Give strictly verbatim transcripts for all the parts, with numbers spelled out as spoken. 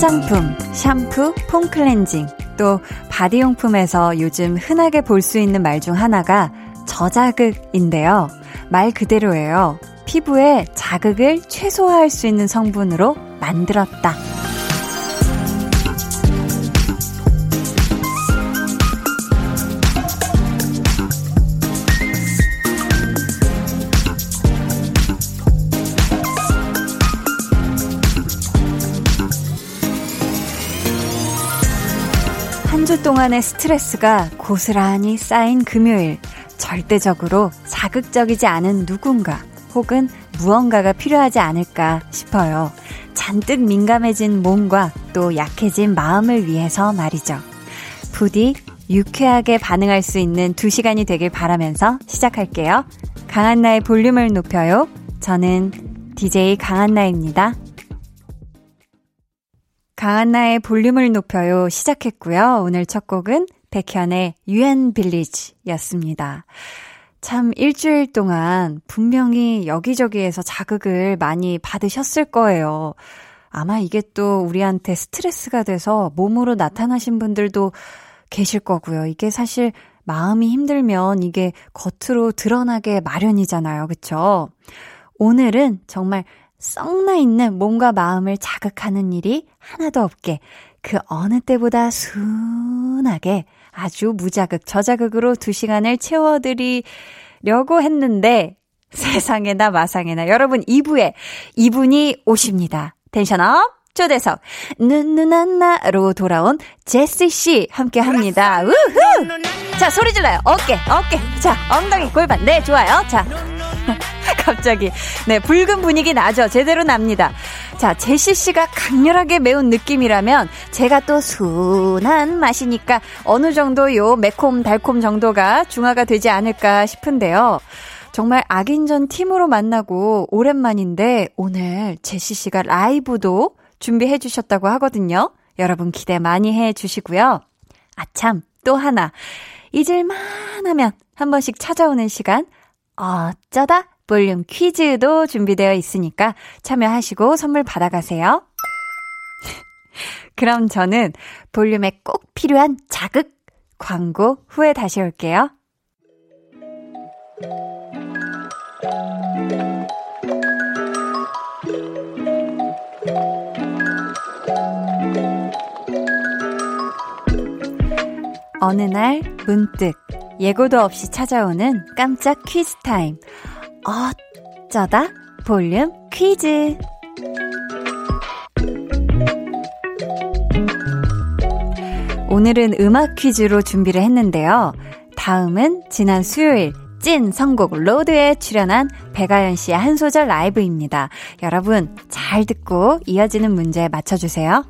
화장품, 샴푸, 폼 클렌징, 또 바디용품에서 요즘 흔하게 볼 수 있는 말 중 하나가 저자극인데요. 말 그대로예요. 피부에 자극을 최소화할 수 있는 성분으로 만들었다. 한 주 동안의 스트레스가 고스란히 쌓인 금요일, 절대적으로 자극적이지 않은 누군가 혹은 무언가가 필요하지 않을까 싶어요. 잔뜩 민감해진 몸과 또 약해진 마음을 위해서 말이죠. 부디 유쾌하게 반응할 수 있는 두 시간이 되길 바라면서 시작할게요. 강한나의 볼륨을 높여요. 저는 디제이 강한나입니다. 강한나의 볼륨을 높여요 시작했고요. 오늘 첫 곡은 백현의 유엔 빌리지였습니다. 참 일주일 동안 분명히 여기저기에서 자극을 많이 받으셨을 거예요. 아마 이게 또 우리한테 스트레스가 돼서 몸으로 나타나신 분들도 계실 거고요. 이게 사실 마음이 힘들면 이게 겉으로 드러나게 마련이잖아요. 그렇죠? 오늘은 정말 썩나 있는 몸과 마음을 자극하는 일이 하나도 없게 그 어느 때보다 순하게 아주 무자극, 저자극으로 두 시간을 채워드리려고 했는데 세상에나 마상에나 여러분 이 부에 이분이 오십니다. 텐션업 초대석 눈누난나로 돌아온 제시 씨 함께합니다. 우후! 자 소리 질러요. 어깨, 어깨. 자 엉덩이, 골반. 네 좋아요. 자. 갑자기 네 붉은 분위기 나죠. 제대로 납니다. 자 제시 씨가 강렬하게 매운 느낌이라면 제가 또 순한 맛이니까 어느 정도 요 매콤 달콤 정도가 중화가 되지 않을까 싶은데요. 정말 악인전 팀으로 만나고 오랜만인데 오늘 제시 씨가 라이브도 준비해 주셨다고 하거든요. 여러분 기대 많이 해주시고요. 아참 또 하나 잊을만하면 한 번씩 찾아오는 시간 어쩌다 볼륨 퀴즈도 준비되어 있으니까 참여하시고 선물 받아가세요. 그럼 저는 볼륨에 꼭 필요한 자극 광고 후에 다시 올게요. 어느 날 문득 예고도 없이 찾아오는 깜짝 퀴즈 타임. 어쩌다 볼륨 퀴즈. 오늘은 음악 퀴즈로 준비를 했는데요. 다음은 지난 수요일 찐 선곡 로드에 출연한 백아연 씨의 한 소절 라이브입니다. 여러분 잘 듣고 이어지는 문제에 맞춰주세요.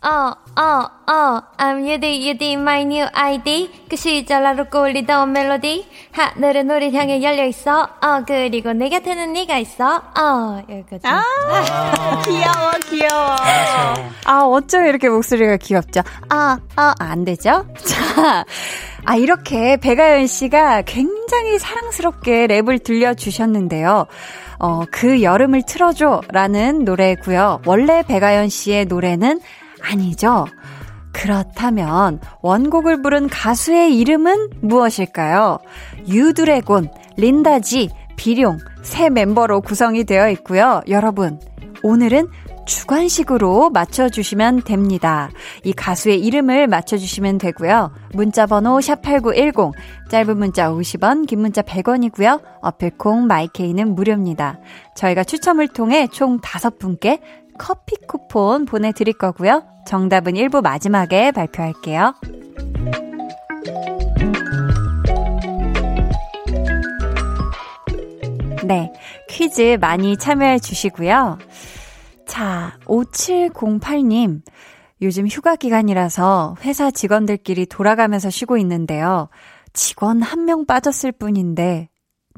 Oh, oh, oh, I'm 유디, 유디, my new 아이디. 그 시절 나롭고 울리던 멜로디. 하늘은 우릴 향해 열려있어. 어, 그리고 내 곁에는 네가 있어. 어, 여기까지. 아, 귀여워, 귀여워. 아, 어쩜 이렇게 목소리가 귀엽죠? 아, 아, 안 되죠? 자, 아, 이렇게 백아연 씨가 굉장히 사랑스럽게 랩을 들려주셨는데요. 어, 그 여름을 틀어줘 라는 노래고요. 원래 백아연 씨의 노래는 아니죠. 그렇다면 원곡을 부른 가수의 이름은 무엇일까요? 유드래곤, 린다지, 비룡 세 멤버로 구성이 되어 있고요. 여러분 오늘은 주관식으로 맞춰주시면 됩니다. 이 가수의 이름을 맞춰주시면 되고요. 문자번호 샵팔구일공, 짧은 문자 오십 원, 긴 문자 백 원이고요. 어플콩 마이케이는 무료입니다. 저희가 추첨을 통해 총 다섯 분께 커피 쿠폰 보내드릴 거고요. 정답은 일 부 마지막에 발표할게요. 네, 퀴즈 많이 참여해 주시고요. 자, 오칠공팔 님. 요즘 휴가 기간이라서 회사 직원들끼리 돌아가면서 쉬고 있는데요. 직원 한 명 빠졌을 뿐인데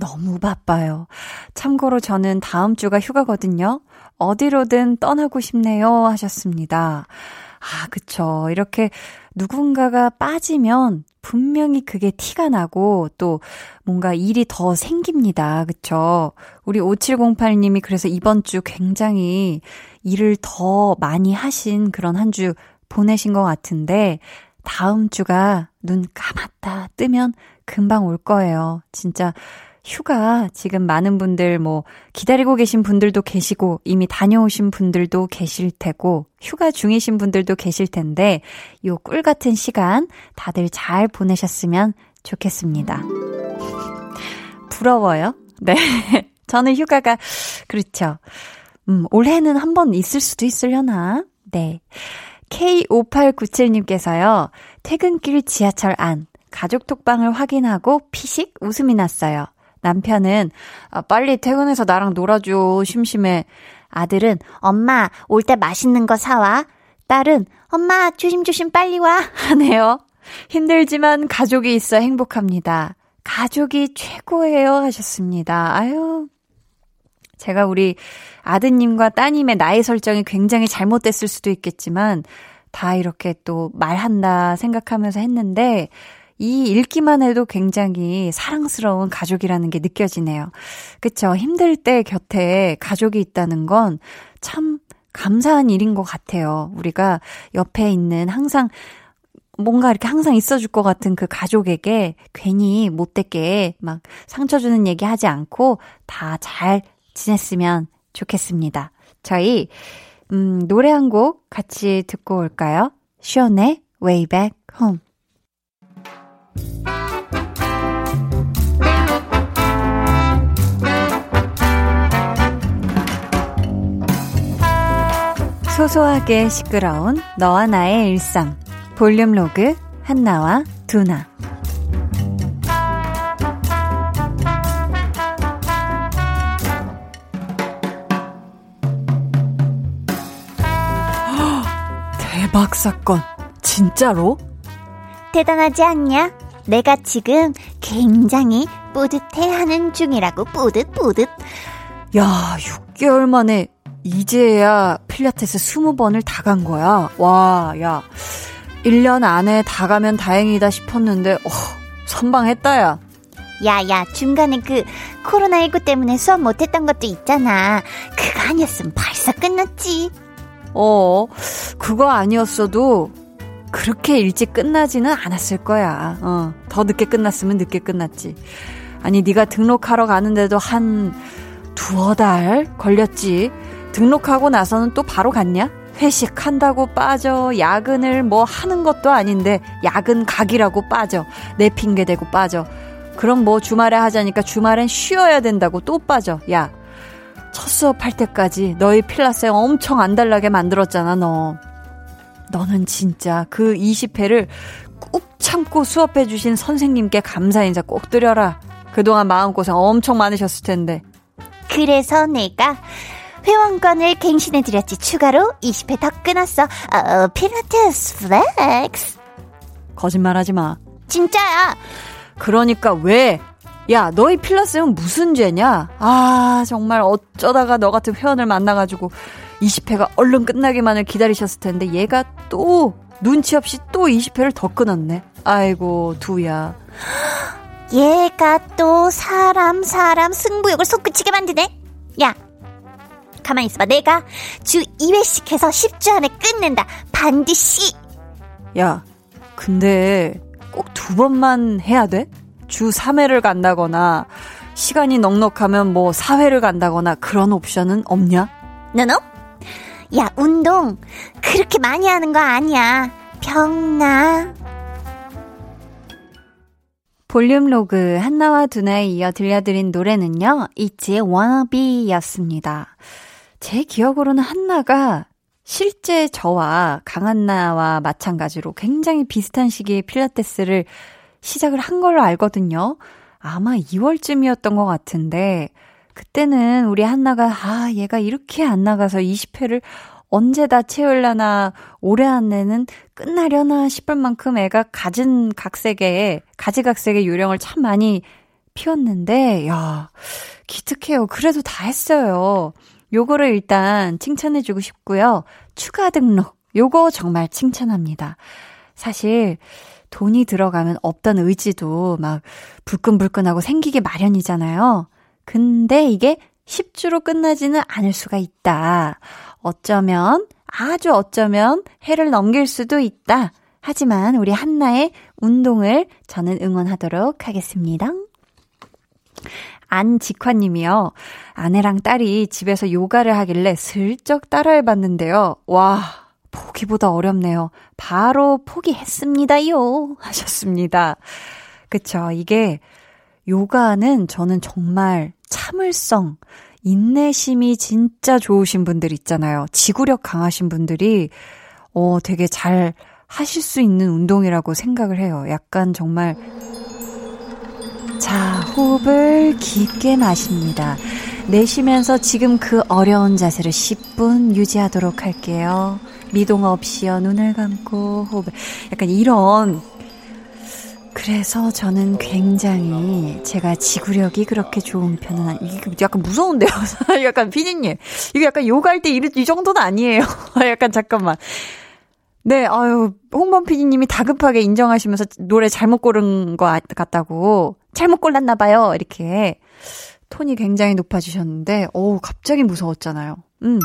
너무 바빠요. 참고로 저는 다음 주가 휴가거든요. 어디로든 떠나고 싶네요 하셨습니다. 아, 그쵸. 이렇게 누군가가 빠지면 분명히 그게 티가 나고 또 뭔가 일이 더 생깁니다. 그쵸? 우리 오칠공팔 님이 그래서 이번 주 굉장히 일을 더 많이 하신 그런 한 주 보내신 것 같은데 다음 주가 눈 감았다 뜨면 금방 올 거예요. 진짜 휴가 지금 많은 분들 뭐 기다리고 계신 분들도 계시고 이미 다녀오신 분들도 계실 테고 휴가 중이신 분들도 계실 텐데 요 꿀 같은 시간 다들 잘 보내셨으면 좋겠습니다. 부러워요? 네. 저는 휴가가 그렇죠. 음, 올해는 한 번 있을 수도 있으려나? 네. 케이 오팔구칠 님께서요. 퇴근길 지하철 안 가족 톡방을 확인하고 피식 웃음이 났어요. 남편은 아, 빨리 퇴근해서 나랑 놀아줘 심심해. 아들은 엄마 올 때 맛있는 거 사와. 딸은 엄마 조심조심 빨리 와 하네요. 힘들지만 가족이 있어 행복합니다. 가족이 최고예요 하셨습니다. 아유, 제가 우리 아드님과 따님의 나이 설정이 굉장히 잘못됐을 수도 있겠지만 다 이렇게 또 말한다 생각하면서 했는데 이 읽기만 해도 굉장히 사랑스러운 가족이라는 게 느껴지네요. 그쵸? 힘들 때 곁에 가족이 있다는 건 참 감사한 일인 것 같아요. 우리가 옆에 있는 항상 뭔가 이렇게 항상 있어줄 것 같은 그 가족에게 괜히 못되게 막 상처 주는 얘기 하지 않고 다 잘 지냈으면 좋겠습니다. 저희 음, 노래 한 곡 같이 듣고 올까요? 시온의 Way Back Home. 소소하게 시끄러운 너와 나의 일상 볼륨 로그 한나와 두나. 대박 사건. 진짜로? 대단하지 않냐? 내가 지금 굉장히 뿌듯해하는 중이라고. 뿌듯뿌듯. 야, 육 개월 만에 이제야 필라테스 스무 번을 다 간 거야. 와, 야, 일 년 안에 다 가면 다행이다 싶었는데 어, 선방했다. 야 야야, 중간에 그 코로나십구 때문에 수업 못했던 것도 있잖아. 그거 아니었으면 벌써 끝났지. 어, 그거 아니었어도 그렇게 일찍 끝나지는 않았을 거야. 어, 더 늦게 끝났으면 늦게 끝났지. 아니, 네가 등록하러 가는데도 한 두어 달 걸렸지. 등록하고 나서는 또 바로 갔냐? 회식한다고 빠져. 야근을 뭐 하는 것도 아닌데 야근 각이라고 빠져. 내 핑계대고 빠져. 그럼 뭐 주말에 하자니까 주말엔 쉬어야 된다고 또 빠져. 야, 첫 수업할 때까지 너희 필라쌤 엄청 안달나게 만들었잖아. 너 너는 진짜 그 이십 회를 꾹 참고 수업해 주신 선생님께 감사 인사 꼭 드려라. 그동안 마음고생 엄청 많으셨을 텐데. 그래서 내가 회원권을 갱신해 드렸지. 추가로 이십 회 더 끊었어. 어, 필라테스 플렉스. 거짓말하지 마. 진짜야. 그러니까 왜? 야, 너희 필라쌤은 무슨 죄냐? 아, 정말 어쩌다가 너 같은 회원을 만나가지고 이십 회가 얼른 끝나기만을 기다리셨을 텐데 얘가 또 눈치 없이 또 이십 회를 더 끊었네. 아이고, 두야. 얘가 또 사람 사람 승부욕을 솟구치게 만드네. 야, 가만히 있어봐. 내가 주 두 회씩 해서 십 주 안에 끝낸다. 반드시. 야, 근데 꼭 두 번만 해야 돼? 주 삼 회를 간다거나 시간이 넉넉하면 뭐 사 회를 간다거나 그런 옵션은 없냐? 노노? 야, 운동 그렇게 많이 하는 거 아니야. 병나. 볼륨 로그 한나와 두나에 이어 들려드린 노래는요, 이치의 Wanna Be 였습니다. 제 기억으로는 한나가 실제 저와 강한나와 마찬가지로 굉장히 비슷한 시기에 필라테스를 시작을 한 걸로 알거든요. 아마 이월쯤이었던 것 같은데 그때는 우리 한나가 아, 얘가 이렇게 안 나가서 이십 회를 언제 다 채우려나, 올해 안에는 끝나려나 싶을 만큼 애가 가진 각색의, 가지각색의 요령을 참 많이 피웠는데, 야, 기특해요. 그래도 다 했어요. 요거를 일단 칭찬해주고 싶고요. 추가 등록 요거 정말 칭찬합니다. 사실 돈이 들어가면 없던 의지도 막 불끈불끈하고 생기기 마련이잖아요. 근데 이게 십 주로 끝나지는 않을 수가 있다. 어쩌면, 아주 어쩌면 해를 넘길 수도 있다. 하지만 우리 한나의 운동을 저는 응원하도록 하겠습니다. 안직화님이요. 아내랑 딸이 집에서 요가를 하길래 슬쩍 따라해봤는데요. 와, 보기보다 어렵네요. 바로 포기했습니다요. 하셨습니다. 그쵸. 이게 요가는 저는 정말 참을성, 인내심이 진짜 좋으신 분들 있잖아요. 지구력 강하신 분들이 어, 되게 잘 하실 수 있는 운동이라고 생각을 해요. 약간 정말 자, 호흡을 깊게 마십니다. 내쉬면서 지금 그 어려운 자세를 십 분 유지하도록 할게요. 미동 없이요. 눈을 감고 호흡을. 약간 이런. 그래서 저는 굉장히 제가 지구력이 그렇게 좋은 편은 아니, 이게 약간 무서운데요. 약간 피디님. 이거 약간 요가할 때 이 정도는 아니에요. 약간 잠깐만. 네, 아유, 홍범 피디님이 다급하게 인정하시면서 노래 잘못 고른 거 같다고. 잘못 골랐나봐요. 이렇게. 톤이 굉장히 높아지셨는데, 어우, 갑자기 무서웠잖아요. 음.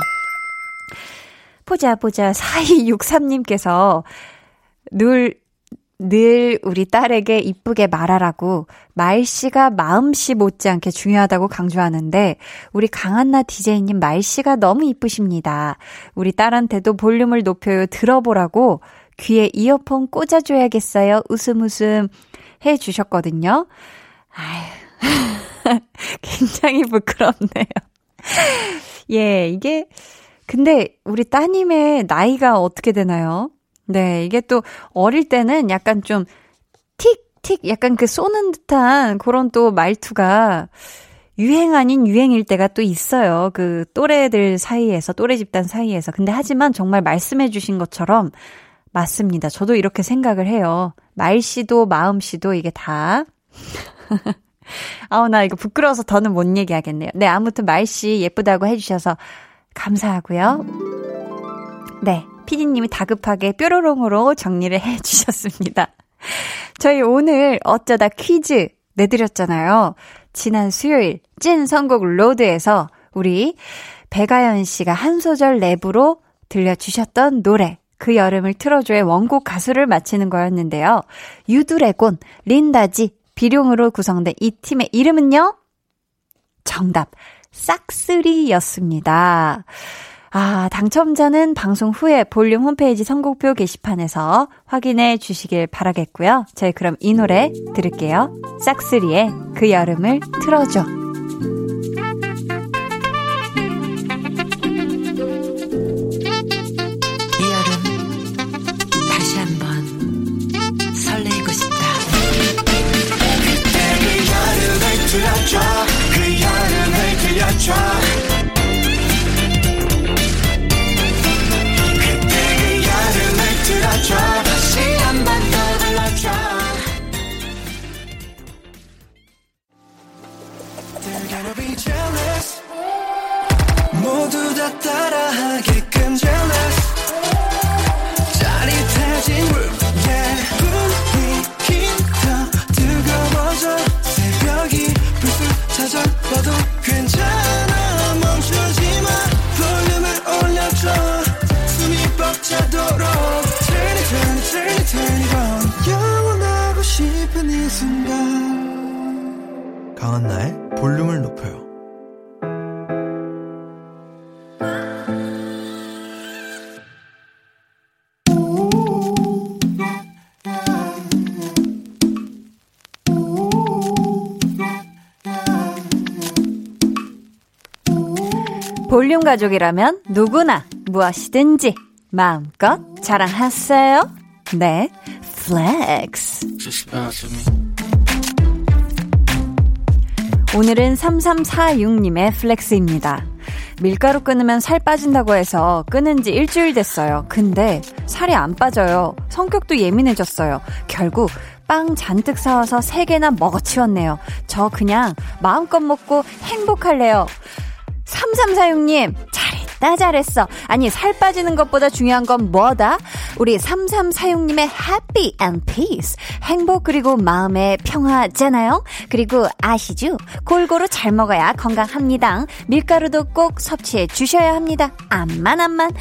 보자, 보자. 사이육삼님께서 늘, 늘 우리 딸에게 이쁘게 말하라고 말씨가 마음씨 못지않게 중요하다고 강조하는데 우리 강한나 디제이님 말씨가 너무 이쁘십니다. 우리 딸한테도 볼륨을 높여요 들어보라고 귀에 이어폰 꽂아줘야겠어요. 웃음 웃음 해주셨거든요. 아유, 굉장히 부끄럽네요. 예, 이게 근데 우리 따님의 나이가 어떻게 되나요? 네, 이게 또 어릴 때는 약간 좀 틱틱 약간 그 쏘는 듯한 그런 또 말투가 유행 아닌 유행일 때가 또 있어요. 그 또래들 사이에서, 또래 집단 사이에서. 근데 하지만 정말 말씀해 주신 것처럼 맞습니다. 저도 이렇게 생각을 해요. 말씨도 마음씨도 이게 다. 아우, 나 이거 부끄러워서 더는 못 얘기하겠네요. 네, 아무튼 말씨 예쁘다고 해주셔서 감사하고요. 네. 피디님이 다급하게 뾰로롱으로 정리를 해주셨습니다. 저희 오늘 어쩌다 퀴즈 내드렸잖아요. 지난 수요일 찐 선곡 로드에서 우리 백아연 씨가 한 소절 랩으로 들려주셨던 노래 그 여름을 틀어줘의 원곡 가수를 맞히는 거였는데요. 유드래곤, 린다지, 비룡으로 구성된 이 팀의 이름은요? 정답, 싹쓰리였습니다. 아, 당첨자는 방송 후에 볼륨 홈페이지 선곡표 게시판에서 확인해 주시길 바라겠고요. 저희 그럼 이 노래 들을게요. 싹쓰리의 그 여름을 틀어줘. 이 여름 다시 한번 설레고 싶다. 그때 그 여름을 틀어줘. 그 여름을 들려줘. 다시 한 번 더 불러줘. They're gonna be jealous. 모두 다 따라하게끔 jealous. 짜릿해진 roof, yeah. 분위기 더 뜨거워져. 새벽이 불쑥 찾아와도 괜찮아. 멈추지 마. 볼륨을 올려줘. 숨이 벅차도록. 영원하고 싶은 이 순간 강한나의 볼륨을 높여요. 볼륨 가족이라면 누구나 무엇이든지 마음껏 자랑하세요. 네, 플렉스. 오늘은 삼삼사육님의 플렉스입니다. 밀가루 끊으면 살 빠진다고 해서 끊은 지 일주일 됐어요. 근데 살이 안 빠져요. 성격도 예민해졌어요. 결국 빵 잔뜩 사와서 세 개나 먹어치웠네요. 저 그냥 마음껏 먹고 행복할래요. 삼삼사육님, 잘했다. 잘했다 잘했어. 아니 살 빠지는 것보다 중요한 건 뭐다? 우리 삼삼사육님의 happy and peace, 행복 그리고 마음의 평화잖아요. 그리고 아시죠? 골고루 잘 먹어야 건강합니다. 밀가루도 꼭 섭취해 주셔야 합니다. 암만 암만.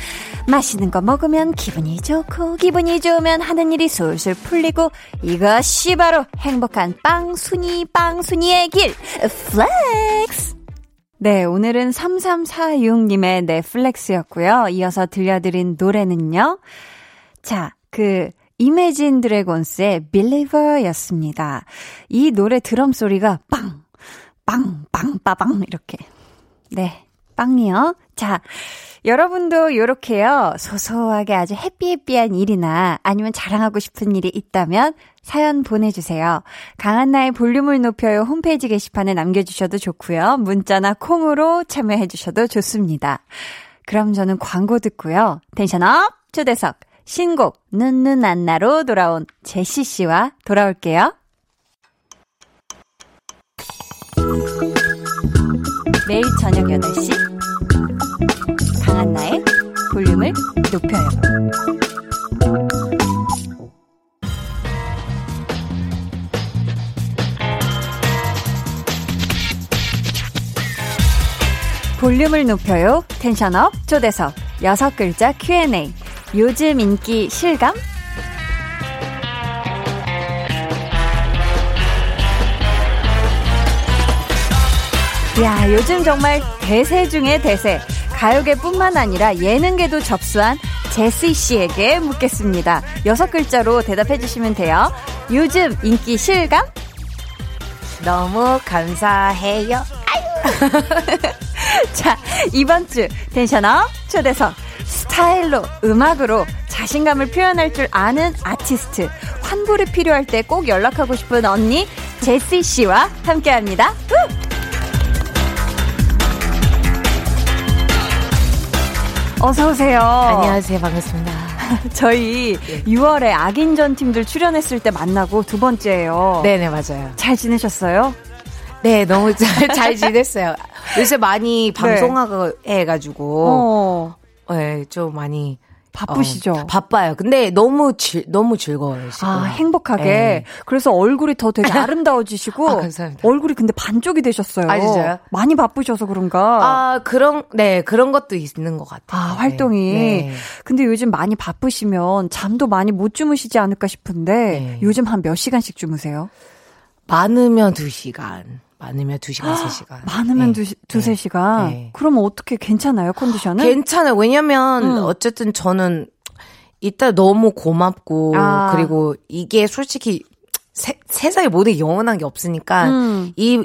맛있는 거 먹으면 기분이 좋고, 기분이 좋으면 하는 일이 솔솔 풀리고, 이것이 바로 행복한 빵순이 빵순이의 길. 플렉스. 네, 오늘은 삼삼사육님의 넷플렉스였고요. 이어서 들려드린 노래는요, 자, 그 이매진 드래곤스의 빌리버였습니다. 이 노래 드럼 소리가 빵 빵 빵 빠빵 이렇게. 네, 빵이요. 자, 여러분도 요렇게요, 소소하게 아주 해피해피한 일이나 아니면 자랑하고 싶은 일이 있다면 사연 보내주세요. 강한나의 볼륨을 높여요 홈페이지 게시판에 남겨주셔도 좋고요, 문자나 콩으로 참여해주셔도 좋습니다. 그럼 저는 광고 듣고요, 텐션업 초대석 신곡 눈누난나로 돌아온 제시씨와 돌아올게요. 매일 저녁 여덟 시 강한나의 볼륨을 높여요. 볼륨을 높여요. 텐션업 초대석 여섯 글자 큐 앤 에이. 요즘 인기 실감? 야, 요즘 정말 대세 중에 대세, 가요계뿐만 아니라 예능계도 접수한 제시 씨에게 묻겠습니다. 여섯 글자로 대답해 주시면 돼요. 요즘 인기 실감? 너무 감사해요. 아유. 자, 이번 주 텐션업 초대석, 스타일로 음악으로 자신감을 표현할 줄 아는 아티스트, 환불이 필요할 때 꼭 연락하고 싶은 언니 제시 씨와 함께합니다. 후! 어서오세요. 안녕하세요. 반갑습니다. 저희 네. 유월에 악인전 팀들 출연했을 때 만나고 두 번째예요. 네네, 맞아요. 잘 지내셨어요? 네, 너무 잘, 잘 지냈어요. 요새 많이 방송하고 네. 해가지고, 어. 네, 좀 많이. 바쁘시죠? 어, 바빠요. 근데 너무 즐, 너무 즐거워요, 지금. 아, 행복하게. 네. 그래서 얼굴이 더 되게 아름다워지시고. 아, 감사합니다. 얼굴이 근데 반쪽이 되셨어요. 아, 진짜요? 많이 바쁘셔서 그런가? 아, 그런, 네, 그런 것도 있는 것 같아요. 아, 활동이. 네. 네. 근데 요즘 많이 바쁘시면 잠도 많이 못 주무시지 않을까 싶은데, 네. 요즘 한 몇 시간씩 주무세요? 많으면 두 시간. 많으면 두 시간, 세 시간. 많으면 네. 두, 네. 세 시간. 네. 그러면 어떻게 괜찮아요, 컨디션은? 괜찮아요. 왜냐면, 음. 어쨌든 저는 이따 너무 고맙고, 아. 그리고 이게 솔직히 세, 세상에 모든 영원한 게 없으니까, 음. 이,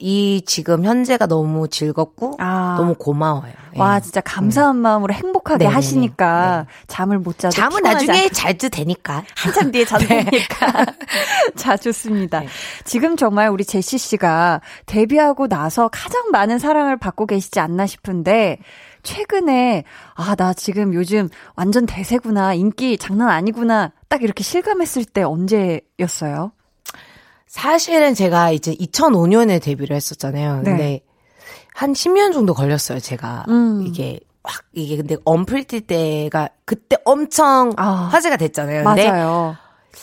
이 지금 현재가 너무 즐겁고, 아. 너무 고마워요. 와, 네. 진짜 감사한 네. 마음으로 행복하게 네. 하시니까, 네. 잠을 못 자도. 잠은 나중에 잘 때 되니까. 한참 뒤에 자도 네. 되니까. 자, 좋습니다. 네. 지금 정말 우리 제시 씨가 데뷔하고 나서 가장 많은 사랑을 받고 계시지 않나 싶은데, 최근에, 아, 나 지금 요즘 완전 대세구나, 인기 장난 아니구나, 딱 이렇게 실감했을 때 언제였어요? 사실은 제가 이제 이천오 년에 데뷔를 했었잖아요. 네. 근데 한 십 년 정도 걸렸어요, 제가. 음. 이게 확, 이게 근데 언플티 때가 그때 엄청 아, 화제가 됐잖아요. 근데 맞아요.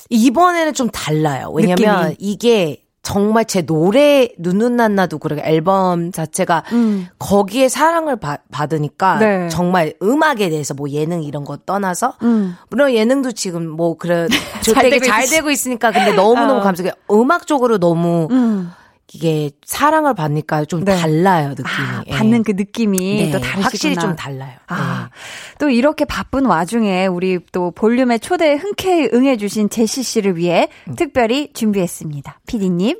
이번에는 좀 달라요. 왜냐면 느낌이. 이게 정말 제 노래 눈누난나도 그렇게 앨범 자체가 음. 거기에 사랑을 바, 받으니까 네. 정말 음악에 대해서 뭐 예능 이런 거 떠나서 음. 물론 예능도 지금 뭐 그래 되게 잘 되고 있으니까 근데 너무너무 어. 감사해요. 음악 쪽으로 너무 음. 이게 사랑을 받으니까 좀 네. 달라요, 느낌이. 아, 받는 예. 그 느낌이 네. 또 다르시구나. 확실히 좀 달라요. 아, 네. 또 이렇게 바쁜 와중에 우리 또 볼륨의 초대에 흔쾌히 응해주신 제시 씨를 위해 음. 특별히 준비했습니다. 피디님.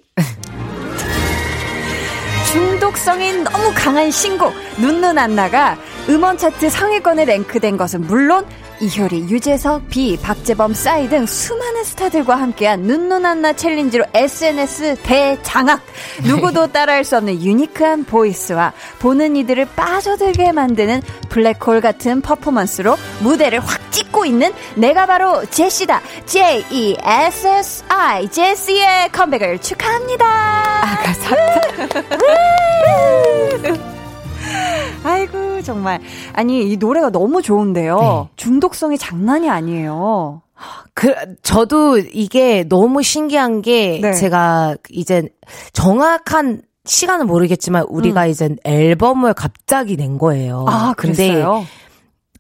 중독성이 너무 강한 신곡 눈누난나가 음원 차트 상위권에 랭크된 것은 물론 이효리, 유재석, 비, 박재범, 싸이 등 수많은 스타들과 함께한 눈누난나 챌린지로 에스엔에스 대장악! 누구도 따라할 수 없는 유니크한 보이스와 보는 이들을 빠져들게 만드는 블랙홀 같은 퍼포먼스로 무대를 확 찍고 있는 내가 바로 제시다! 제이 이 에스 에스 아이! 제시의 컴백을 축하합니다! 아, 감사합니다. 아이고 정말. 아니 이 노래가 너무 좋은데요. 네. 중독성이 장난이 아니에요. 그 저도 이게 너무 신기한 게 네. 제가 이제 정확한 시간은 모르겠지만 우리가 음. 이제 앨범을 갑자기 낸 거예요. 아, 그랬어요? 근데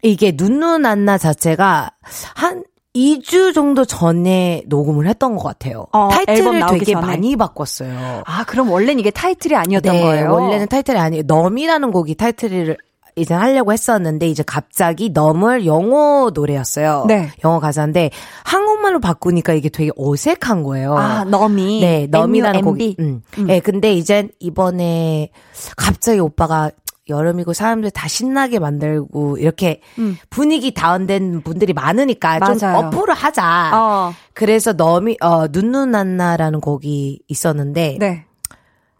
이게 눈누난나 자체가 한 이 주 정도 전에 녹음을 했던 것 같아요. 어, 타이틀을 되게 전에. 많이 바꿨어요. 아, 그럼 원래는 이게 타이틀이 아니었던 네, 거예요? 원래는 타이틀이 아니에요. 넘이라는 곡이 타이틀을 이제 하려고 했었는데 이제 갑자기 넘을 영어 노래였어요. 네. 영어 가사인데 한국말로 바꾸니까 이게 되게 어색한 거예요. 아, 넘이. 네, 넘이라는 곡이. 음. 음. 네, 근데 이제 이번에 갑자기 오빠가 여름이고 사람들 다 신나게 만들고 이렇게 음. 분위기 다운된 분들이 많으니까 맞아요. 좀 업으로 하자. 어. 그래서 넘이 어 눈누난나라는 곡이 있었는데 네.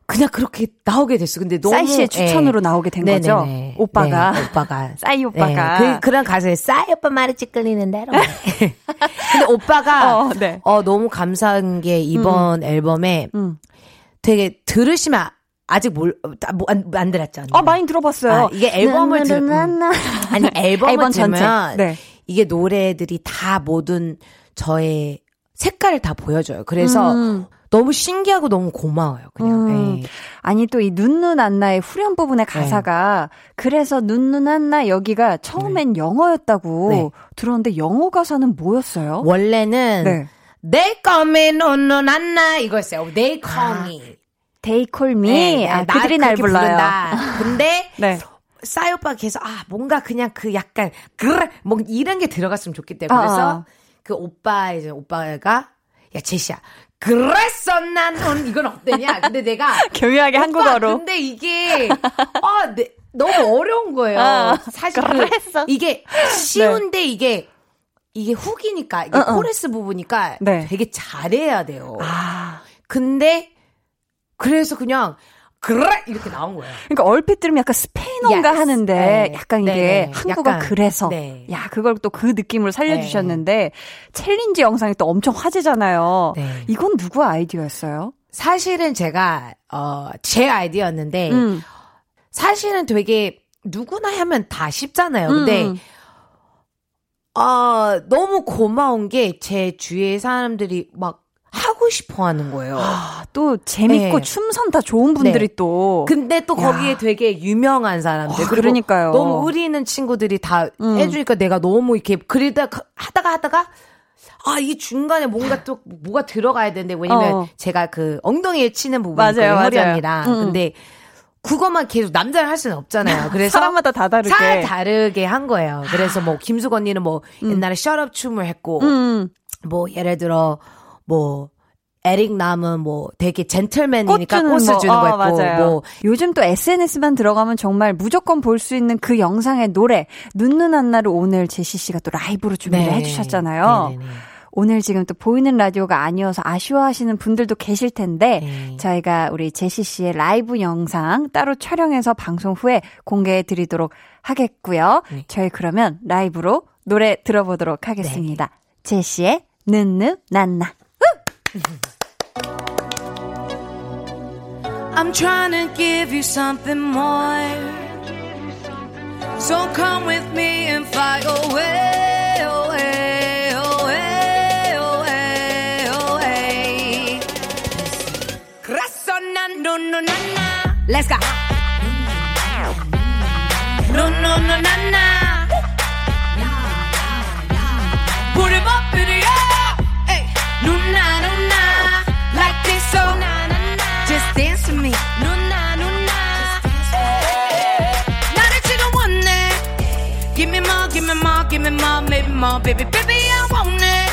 그냥 그렇게 나오게 됐어. 근데 너무 싸이 씨의 추천으로 네. 나오게 된 네네네. 거죠. 오빠가 네, 오빠가 싸이 오빠가 네. 그, 그런 가사에 싸이 오빠 말이 찌끌리는 대로. 근데 오빠가 어, 네. 어, 너무 감사한 게 이번 음. 앨범에 음. 되게 들으시면. 아직 뭘, 안, 안 들었죠? 언니. 아, 많이 들어봤어요. 아, 이게 앨범을 들으면. 아니, 앨범을 앨범 들으면. 네. 이게 노래들이 다 모든 저의 색깔을 다 보여줘요. 그래서 음. 너무 신기하고 너무 고마워요, 그냥. 음. 아니, 또 이 눈누난나의 후렴 부분의 가사가 네. 그래서 눈누난나 여기가 처음엔 네. 영어였다고 네. 들었는데 영어 가사는 뭐였어요? 원래는. 네. They call me 눈누난나 이거였어요. They call me. 아. They call me. 네, 아, 그들이 날 불러요. 부른다. 근데 네. 싸이 오빠가 계속 아 뭔가 그냥 그 약간 그르 뭐 이런 게 들어갔으면 좋겠대. 그래서 어. 그 오빠 이제 오빠가 야 제시야 그랬어 난 이건 어때냐. 근데 내가 교묘하게 한국어로. 근데 이게 아 네, 너무 어려운 거예요. 어, 사실 그랬어. 이게 쉬운데 네. 이게 이게 훅이니까 이게 어어. 코러스 부분이니까 네. 되게 잘해야 돼요. 아 근데 그래서 그냥 그래 이렇게 나온 거예요. 그러니까 얼핏 들으면 약간 스페인어인가 yes. 하는데 네. 약간 이게 네. 한국어 약간. 그래서 네. 야 그걸 또 그 느낌으로 살려주셨는데 네. 챌린지 영상이 또 엄청 화제잖아요. 네. 이건 누구 아이디어였어요? 사실은 제가 어, 제 아이디어였는데 음. 사실은 되게 누구나 하면 다 쉽잖아요. 근데 음. 어, 너무 고마운 게 제 주위의 사람들이 막 하고 싶어 하는 거예요. 아, 또 재밌고 네. 춤선 다 좋은 분들이 네. 또. 근데 또 거기에 야. 되게 유명한 사람들. 어, 그러니까요. 너무 의리 있는 친구들이 다 음. 해주니까 내가 너무 이렇게 그러다 하다가 하다가 아, 이 중간에 뭔가 또 뭐가 들어가야 되는데 왜냐면 어. 제가 그 엉덩이에 치는 부분이거든요. 허리언니랑. 음. 근데 그것만 계속 남자를 할 수는 없잖아요. 그래서 사람마다 다 다르게 다 다르게 한 거예요. 그래서 뭐 김숙 언니는 뭐 음. 옛날에 셧업 춤을 했고 음. 뭐 예를 들어 뭐 에릭 남은 뭐 되게 젠틀맨이니까 꽃 주는 거였고 어, 뭐 요즘 또 에스엔에스만 들어가면 정말 무조건 볼 수 있는 그 영상의 노래 눈누난나를 오늘 제시 씨가 또 라이브로 준비를 네. 해주셨잖아요. 네네네. 오늘 지금 또 보이는 라디오가 아니어서 아쉬워하시는 분들도 계실 텐데 네. 저희가 우리 제시 씨의 라이브 영상 따로 촬영해서 방송 후에 공개해드리도록 하겠고요. 네. 저희 그러면 라이브로 노래 들어보도록 하겠습니다. 네. 제시의 눈누난나. I'm trying to give you something more. So come with me and fly away, away, away, away, away. No, no, no, no. Let's go. No, no, no, no, no. Put him up in the air. Nuna-nuna, like this, so just dance with me. Nuna-nuna, now that you don't want it, give me more, give me more, give me more, maybe more, baby, baby, I want it.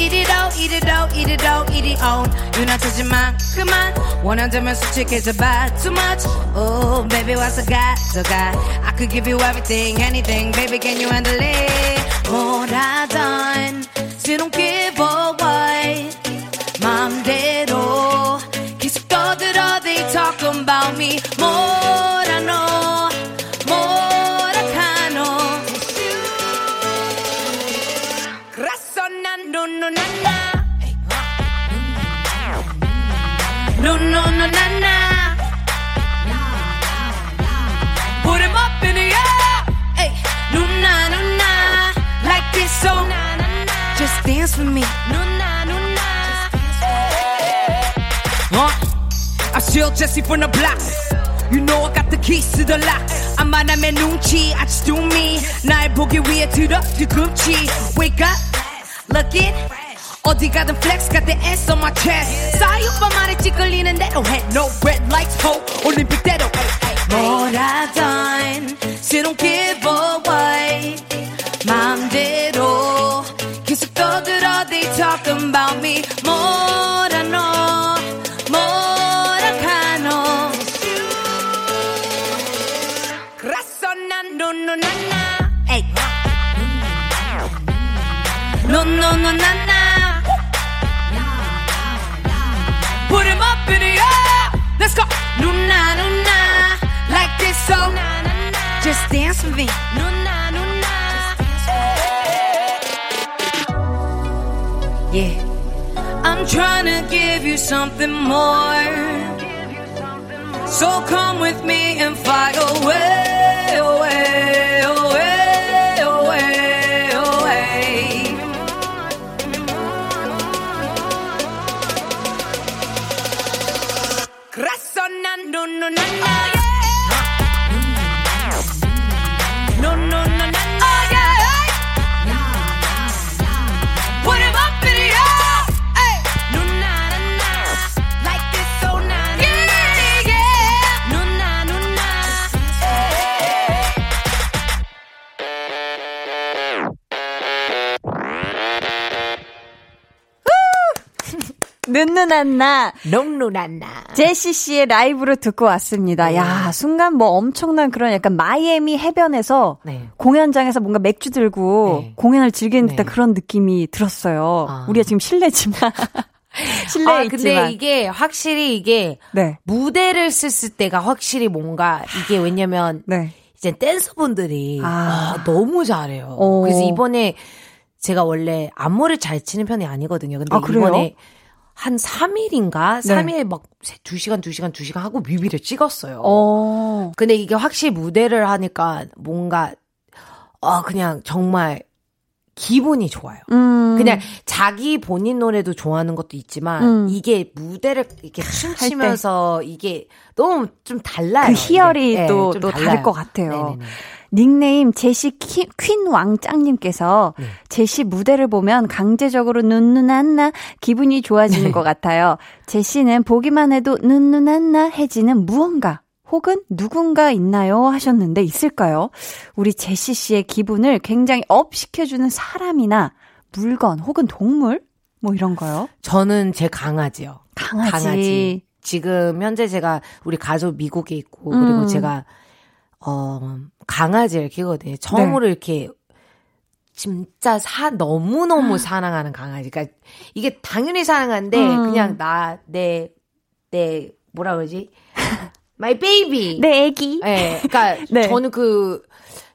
Eat it all, eat it all, eat it all, eat it all. You're not touching mine, come on. 원한다면 솔직해져 봐, too much. Oh, baby, what's a guy, so guy? I could give you everything, anything, baby, can you handle it? What I done, still don't give a 맘대로 계속 떠들어 They talk about me 뭐라노 뭐라카노 그래서 난 눈누난나 눈누난나 Put 'em up get so just dance with me. Huh? I'm still Jesse from the block. You know I got the keys to the lock. I'm on a man 눈치 아직도 me. 날 보기 위해 들어 뒤꿈치. Wake up, look it. 어디 가든 flex got the S on my chest. 싸유빠만에 찌끌리는 대로 해. No red lights, ho. 올림픽대로. What I've done, she don't give away. 마음대로 계속 떠들어. They talk about me. 뭐라 너, 뭐라 카노. 그래서 난 눈누난나. 눈누난나. Put him up in the air. Let's go. 누나 누나. Like this song, just dance with me. 누나 누나. Yeah, I'm trying to give you something more. So come with me and fly away, away, away, away, away. 그래서 난 눈누난나. 눈누난나, 눈누난나. 제시 씨의 라이브로 듣고 왔습니다. 야, 순간 뭐 엄청난 그런 약간 마이애미 해변에서 네. 공연장에서 뭔가 맥주 들고 네. 공연을 즐기는 듯한 네. 그런 느낌이 들었어요. 아. 우리가 지금 실내지만. 실내에 아, 있지만. 근데 이게 확실히 이게 네. 무대를 쓸 때가 확실히 뭔가 이게 왜냐면 네. 이제 댄서분들이 아. 아, 너무 잘해요. 어. 그래서 이번에 제가 원래 안무를 잘 치는 편이 아니거든요. 근데 아, 이번에 한 삼 일인가? 네. 삼 일 막 두 시간, 두 시간, 두 시간 하고 뮤비를 찍었어요. 오. 근데 이게 확실히 무대를 하니까 뭔가, 아, 그냥 정말 기분이 좋아요. 음. 그냥 자기 본인 노래도 좋아하는 것도 있지만, 음. 이게 무대를 이렇게 춤추면서 이게 너무 좀 달라요. 그 희열이 네. 또, 네, 또 다를 것 같아요. 네네네. 닉네임 제시 키, 퀸 왕짱님께서 네. 제시 무대를 보면 강제적으로 눈누난나 기분이 좋아지는 네. 것 같아요. 제시는 보기만 해도 눈누난나 해지는 무언가 혹은 누군가 있나요? 하셨는데 있을까요? 우리 제시 씨의 기분을 굉장히 업 시켜주는 사람이나 물건 혹은 동물? 뭐 이런 거요? 저는 제 강아지요. 강아지. 강아지. 지금 현재 제가 우리 가족 미국에 있고 그리고 음. 제가 어, 강아지를 키거든요. 처음으로 네. 이렇게, 진짜 사, 너무너무 사랑하는 강아지. 그러니까, 이게 당연히 사랑하는데, 음. 그냥 나, 내, 내, 뭐라 그러지? My baby. 내 애기. 네, 그러니까, 네. 저는 그,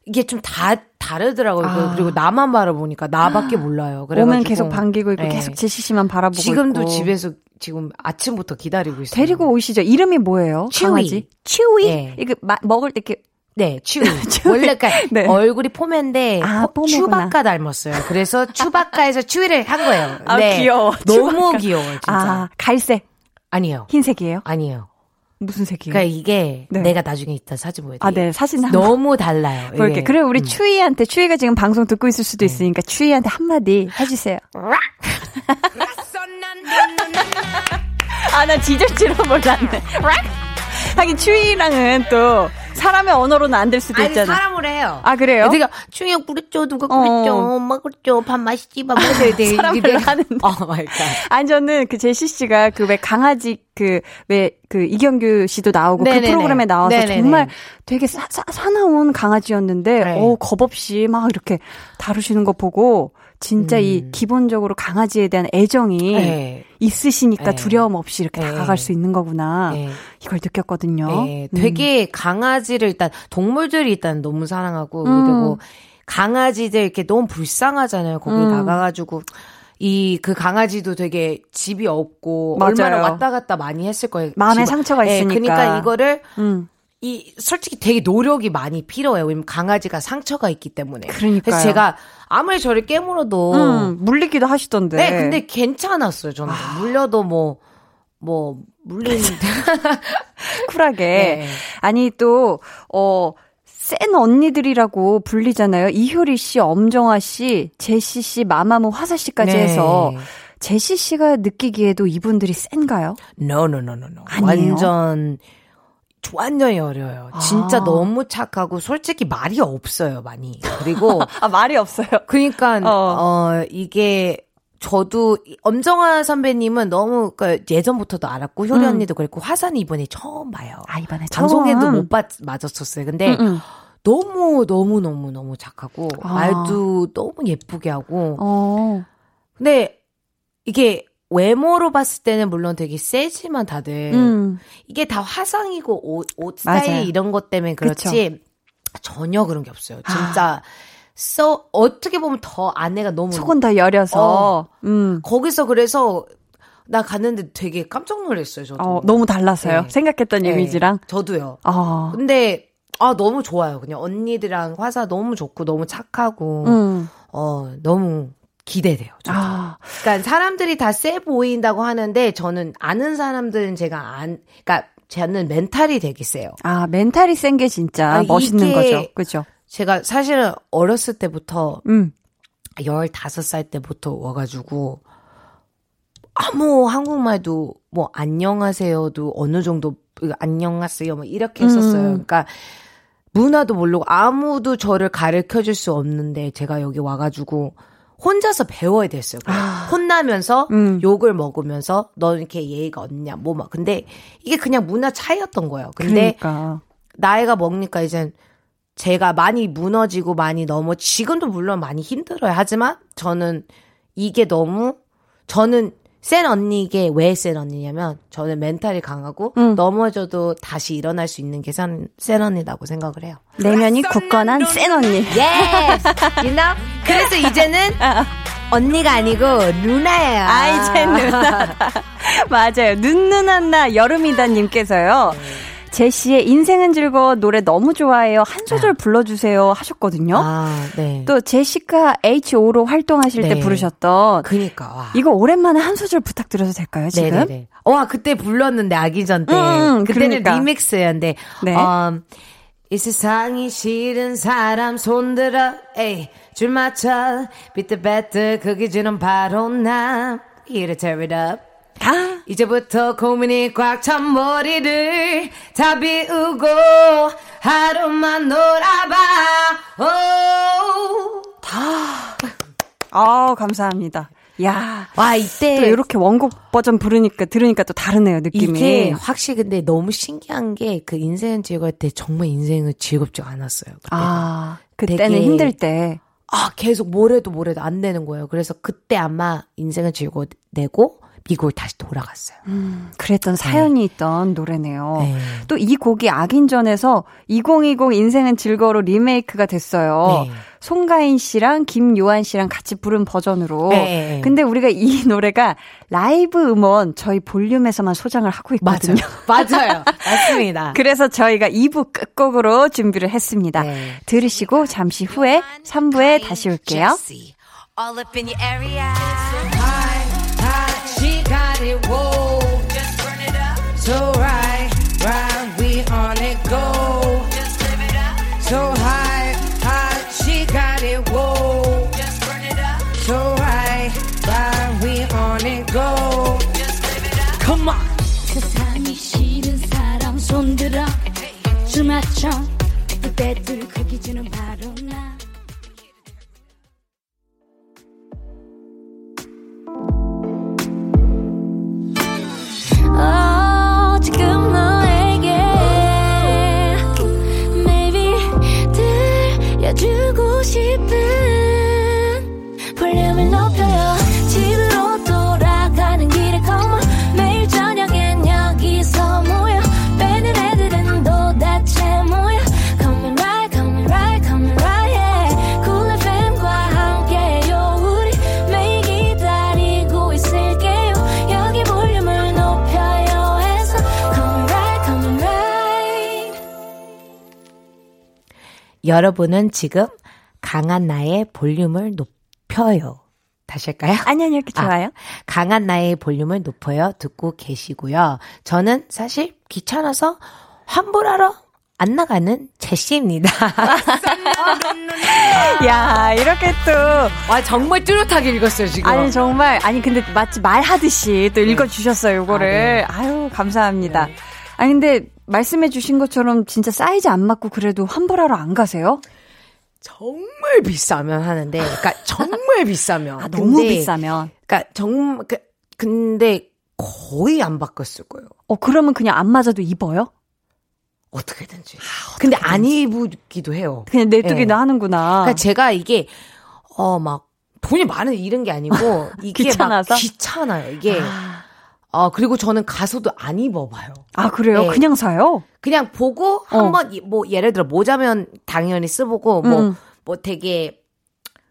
이게 좀 다, 다르더라고요. 아. 그리고 나만 바라보니까 나밖에 몰라요. 그래가지고 오면 계속 반기고 있고 네. 계속 제시 씨만 바라보고 지금도 있고. 집에서 지금 아침부터 기다리고 있어요. 데리고 오시죠. 이름이 뭐예요? 치위. 강아지? 치위? 네. 이거 마, 먹을 때 이렇게. 네, 치위. 원래 그러니까 네. 얼굴이 포메인데 아, 추바까 닮았어요. 그래서 추바까에서 치위를 한 거예요. 아, 네. 귀여워. 너무 추바까. 귀여워요. 진짜. 아, 갈색. 아니에요. 흰색이에요? 아니에요. 무슨 색이에요? 그러니까 이게 네. 내가 나중에 이따 사진 보여드릴게요. 아, 네. 사진 한 너무 달라요. 볼게. 그래 우리 음. 추이한테 추이가 지금 방송 듣고 있을 수도 네. 있으니까 추이한테 한마디 해주세요. 아, 나 지절지로 몰랐네. 하긴 추이랑은 또 사람의 언어로는 안 될 수도 아니, 있잖아. 아니 사람으로 해요. 아 그래요? 내가 추이야 그랬죠, 누가 그랬죠, 엄마 그랬죠, 밥 맛있지, 밥 먹어야 사람으로 하는데. 어, 마이 갓. 아니 저는 그 제시 씨가 그 왜 강아지 그 왜 그 이경규 씨도 나오고 네네네. 그 프로그램에 나와서 네네네. 정말 되게 사, 사, 사나운 강아지였는데 네. 어, 겁 없이 막 이렇게 다루시는 거 보고 진짜 음. 이 기본적으로 강아지에 대한 애정이 네. 있으시니까 네. 두려움 없이 이렇게 네. 다가갈 수 있는 거구나. 네. 이걸 느꼈거든요. 네. 되게 음. 강아지를 일단 동물들이 일단 너무 사랑하고 음. 그리고 강아지들 이렇게 너무 불쌍하잖아요. 거기 음. 나가가지고 이 그 강아지도 되게 집이 없고 맞아요. 얼마나 왔다 갔다 많이 했을 거예요. 마음에 집, 상처가 네. 있으니까. 그러니까 이거를 음. 이 솔직히 되게 노력이 많이 필요해요. 왜냐면 강아지가 상처가 있기 때문에. 그러니까요. 그래서 제가 아무리 저를 깨물어도 음, 물리기도 하시던데. 네, 근데 괜찮았어요. 저는 아. 물려도 뭐 뭐 물리는데 쿨하게. 네. 아니 또 어. 센 언니들이라고 불리잖아요. 이효리 씨, 엄정화 씨, 제시 씨, 마마무, 화사 씨까지 네. 해서 제시 씨가 느끼기에도 이분들이 센가요? No, no, no, no, no. 아니에요? 완전 완전히 어려요. 아. 진짜 너무 착하고 솔직히 말이 없어요, 많이. 그리고 아 말이 없어요. 그러니까 어, 어 이게. 저도 엄정화 선배님은 너무 그러니까 예전부터도 알았고 효리 음. 언니도 그랬고 화산이 이번에 처음 봐요. 아 이번에 처음. 방송에도 못 봤, 맞았었어요. 근데 음, 음. 너무 너무 너무 너무 착하고 아. 말도 너무 예쁘게 하고. 어. 근데 이게 외모로 봤을 때는 물론 되게 세지만 다들 음. 이게 다 화상이고 옷, 옷 스타일 맞아요. 이런 것 때문에 그렇지 그쵸. 전혀 그런 게 없어요. 진짜. 아. So, 어떻게 보면 더 아내가 너무 속은 다 여려서 어, 음. 거기서 그래서 나 갔는데 되게 깜짝 놀랐어요. 저도 어, 너무 달라서요. 네. 생각했던 네. 이미지랑 저도요. 어. 근데 아 너무 좋아요. 그냥 언니들이랑 화사 너무 좋고 너무 착하고 음. 어 너무 기대돼요. 저도. 아. 그러니까 사람들이 다 세 보인다고 하는데 저는 아는 사람들은 제가 안 그러니까 저는 멘탈이 되게 세요. 아 멘탈이 센 게 진짜 아니, 멋있는 거죠. 그렇죠. 제가 사실은 어렸을 때부터 음. 열다섯 살 때부터 와가지고 아무 한국말도 뭐 안녕하세요도 어느 정도 안녕하세요 뭐 이렇게 했었어요. 음. 그러니까 문화도 모르고 아무도 저를 가르쳐줄 수 없는데 제가 여기 와가지고 혼자서 배워야 됐어요. 아. 혼나면서 음. 욕을 먹으면서 넌 이렇게 예의가 없냐 뭐 막 근데 이게 그냥 문화 차이였던 거예요. 근데 그러니까. 나이가 먹으니까 이젠 제가 많이 무너지고 많이 넘어 지금도 물론 많이 힘들어요. 하지만 저는 이게 너무 저는 센 언니게 왜 센 언니냐면 저는 멘탈이 강하고 음. 넘어져도 다시 일어날 수 있는 게 센 언니라고 생각을 해요. 내면이 굳건한 센 언니. Yes, you know? 그래서 이제는 언니가 아니고 누나예요. 아 이제 누나. 맞아요. 눈누난나 여름이다님께서요. 네. 제시의 인생은 즐거워 노래 너무 좋아해요. 한 소절 아. 불러주세요 하셨거든요. 아, 네. 또 제시카 에이치오로 활동하실 네. 때 부르셨던 그러니까 와. 이거 오랜만에 한 소절 부탁드려도 될까요 지금? 네네네. 와 그때 불렀는데 악인전 때 음, 그때는 그러니까. 리믹스였는데 네. 어, 이 세상이 싫은 사람 손들어 에이 줄 맞춰 비트배트 그 기준은 바로 나 Here to tear it up 아. 이제부터 고민이 꽉 찬 머리를 다 비우고 하루만 놀아봐 오. 다. 아 감사합니다. 야, 와 이때 또 이렇게 원곡 버전 부르니까 들으니까 또 다르네요 느낌이. 이게 확실히 근데 너무 신기한 게 그 인생을 즐거울 때 정말 인생을 즐겁지 않았어요. 그때가. 아 그때는 되게... 힘들 때. 아 계속 뭘 해도 뭘 해도 안 되는 거예요. 그래서 그때 아마 인생을 즐거워내고. 미국을 다시 돌아갔어요. 음, 그랬던 사연이 네. 있던 노래네요. 네. 또 이 곡이 악인전에서 이천이십 인생은 즐거워로 리메이크가 됐어요. 네. 송가인 씨랑 김요한 씨랑 같이 부른 버전으로. 네. 근데 우리가 이 노래가 라이브 음원 저희 볼륨에서만 소장을 하고 있거든요. 맞아요. 맞아요. 맞습니다. 그래서 저희가 이 부 끝곡으로 준비를 했습니다. 네. 들으시고 잠시 후에 삼 부에 다시 올게요. All up in your area. Got it, whoa. Just burn it up. So right, right, we on it, go. Just live it up. So high, high, she got it, whoa. Just burn it up. So right, right, we on it, go. Just live it up. Come on. 세상이 싫은 사람 손 들어 좀 맞춰 그때들 그 기준은 바로 나. 주고 싶은 볼륨을 높여요. 집으로 돌아가는 길에 come on. 매일 저녁엔 여기서 모여 빼는 애들은 도대체 뭐야. Come on right, come on right, come on right. 여러분은 지금 강한나의 볼륨을 높여요. 다시 할까요? 아니, 아니, 이렇게 좋아요. 아, 강한나의 볼륨을 높여요. 듣고 계시고요. 저는 사실 귀찮아서 환불하러 안 나가는 제시입니다. 야, 이렇게 또. 와, 정말 뚜렷하게 읽었어요, 지금. 아니, 정말. 아니, 근데 마치 말하듯이 또 네. 읽어주셨어요, 요거를. 아, 네. 아유, 감사합니다. 네. 아니, 근데 말씀해주신 것처럼 진짜 사이즈 안 맞고 그래도 환불하러 안 가세요? 정말 비싸면 하는데, 그러니까 정말 비싸면. 아, 너무 근데, 비싸면. 그러니까 정말, 그, 근데 거의 안 바꿨을 거예요. 어, 그러면 그냥 안 맞아도 입어요? 어떻게든지. 아, 근데 안 입기도 해요. 그냥 내두기나 네. 하는구나. 그러니까 제가 이게 어 막 돈이 많은 이런 게 아니고 이게 귀찮아서? 막 귀찮아요. 이게 아. 어 그리고 저는 가서도 안 입어봐요. 아 그래요? 네. 그냥 사요? 그냥 보고 한번 어. 뭐 예를 들어 모자면 당연히 써보고 뭐뭐 음. 뭐 되게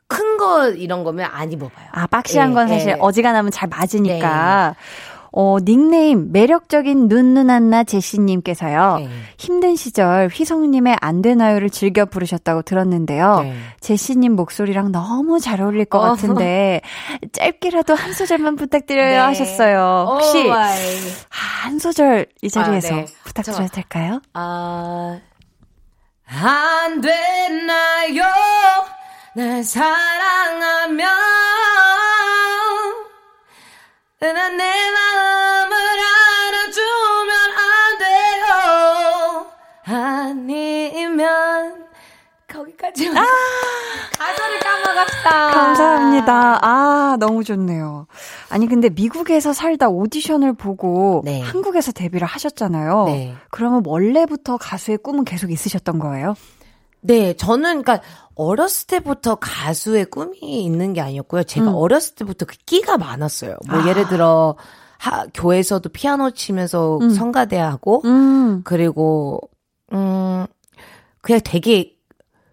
큰 거 이런 거면 안 입어봐요. 아 박시한 네. 건 사실 네. 어지간하면 잘 맞으니까. 네. 어, 닉네임 매력적인 눈누난나 제시님께서요. 네. 힘든 시절 휘성님의 안 되나요를 즐겨 부르셨다고 들었는데요. 네. 제시님 목소리랑 너무 잘 어울릴 것 어. 같은데 짧게라도 한 소절만 부탁드려요 네. 하셨어요. 혹시 한 소절 이 자리에서 아, 네. 부탁드려도 저, 될까요? 아, 안 되나요 날 사랑하면 난 내 마음을 알아주면 안 돼요. 아니면 거기까지만. 아~ 가사를 까먹었다. 감사합니다. 아 너무 좋네요. 아니 근데 미국에서 살다 오디션을 보고 네. 한국에서 데뷔를 하셨잖아요. 네. 그러면 원래부터 가수의 꿈은 계속 있으셨던 거예요? 네, 저는 그러니까 어렸을 때부터 가수의 꿈이 있는 게 아니었고요. 제가 음. 어렸을 때부터 그 끼가 많았어요. 뭐 아. 예를 들어 하, 교회에서도 피아노 치면서 음. 성가대 하고 음. 그리고 음 그냥 되게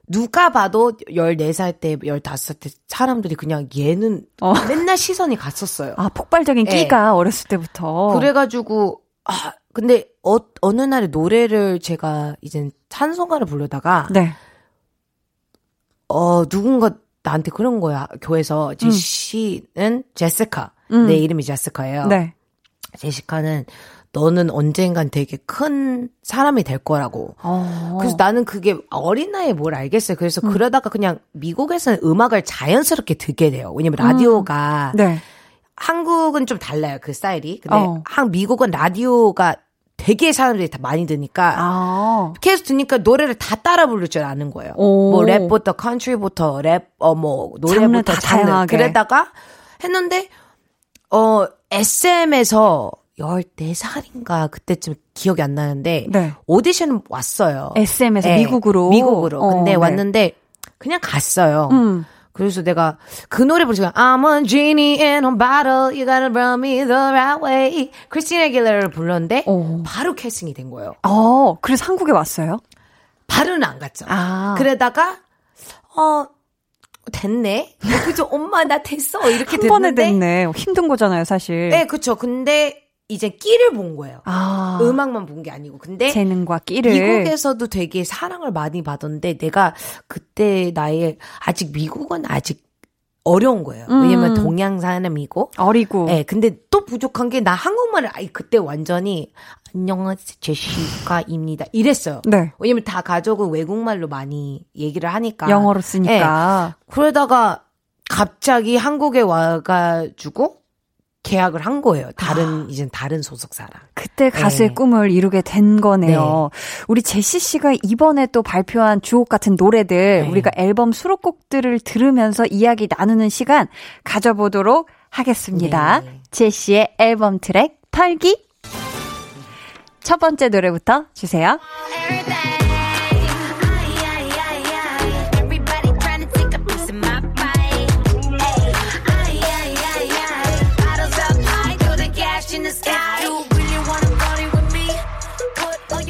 누가 봐도 열네 살 때, 열다섯 살 때 사람들이 그냥 얘는 어. 맨날 시선이 갔었어요. 아, 폭발적인 끼가 네. 어렸을 때부터. 그래가지고 아 근데 어, 어느 날에 노래를 제가 이제 찬송가를 부르다가 네. 어 누군가 나한테 그런 거야. 교회에서 제시는 음. 제시카. 음. 내 이름이 제시카예요. 네. 제시카는 너는 언젠간 되게 큰 사람이 될 거라고. 어. 그래서 나는 그게 어린 나이에 뭘 알겠어요. 그래서 음. 그러다가 그냥 미국에서는 음악을 자연스럽게 듣게 돼요. 왜냐면 라디오가 음. 네. 한국은 좀 달라요. 그 스타일이. 근데 어. 한 미국은 라디오가 되게 사람들이 다 많이 듣니까 아. 계속 듣니까 노래를 다 따라 부를 줄 아는 거예요. 오. 뭐 랩부터 컨트리부터 랩 어 뭐 노래부터 장르, 장르. 그러다가 했는데 어 에스엠에서 열네 살인가 그때쯤 기억이 안 나는데 네. 오디션 왔어요. 에스엠에서 네. 미국으로 미국으로. 어, 근데 네. 왔는데 그냥 갔어요. 음. 그래서 내가 그 노래 부르고 I'm a genie in a bottle You gotta run me the right way 크리스티나 아길레라를 불렀는데 오. 바로 캐스팅이 된 거예요. 어, 그래서 한국에 왔어요? 바로는 안 갔죠. 아. 그러다가 어 됐네. 그죠? 엄마 나 됐어. 이렇게 됐는데 한 번에 됐네. 힘든 거잖아요 사실. 네 그렇죠. 근데 이제 끼를 본 거예요. 아. 음악만 본 게 아니고. 근데 재능과 끼를. 미국에서도 되게 사랑을 많이 받았는데 내가 그때 나의 아직 미국은 아직 어려운 거예요. 음. 왜냐면 동양 사람이고 어리고. 네, 근데 또 부족한 게 나 한국말을 아이 그때 완전히 안녕하세요 제시카입니다 이랬어요. 네. 왜냐면 다 가족은 외국말로 많이 얘기를 하니까 영어로 쓰니까. 네. 그러다가 갑자기 한국에 와가지고. 계약을 한 거예요. 다른 아. 이젠 다른 소속사랑. 그때 가수의 네. 꿈을 이루게 된 거네요. 네. 우리 제시 씨가 이번에 또 발표한 주옥 같은 노래들 네. 우리가 앨범 수록곡들을 들으면서 이야기 나누는 시간 가져보도록 하겠습니다. 네. 제시의 앨범 트랙 털기. 첫 번째 노래부터 주세요.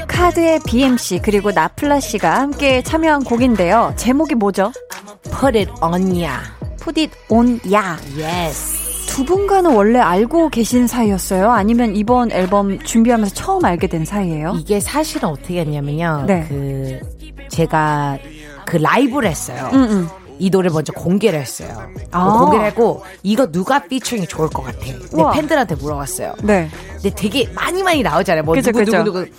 카드의 비엠씨 그리고 나플라 씨가 함께 참여한 곡인데요. 제목이 뭐죠? Put it on ya. Put it on ya. Yes. 두 분과는 원래 알고 계신 사이였어요? 아니면 이번 앨범 준비하면서 처음 알게 된 사이예요? 이게 사실은 어떻게 했냐면요. 네. 그 제가 그 라이브를 했어요. 음, 음. 이 노래 먼저 공개를 했어요. 아. 공개를 하고 이거 누가 피처링이 좋을 것 같아. 내 팬들한테 물어봤어요. 네. 근데 되게 많이 많이 나오잖아요. 뭐 그쵸, 누구, 그쵸. 누구 누구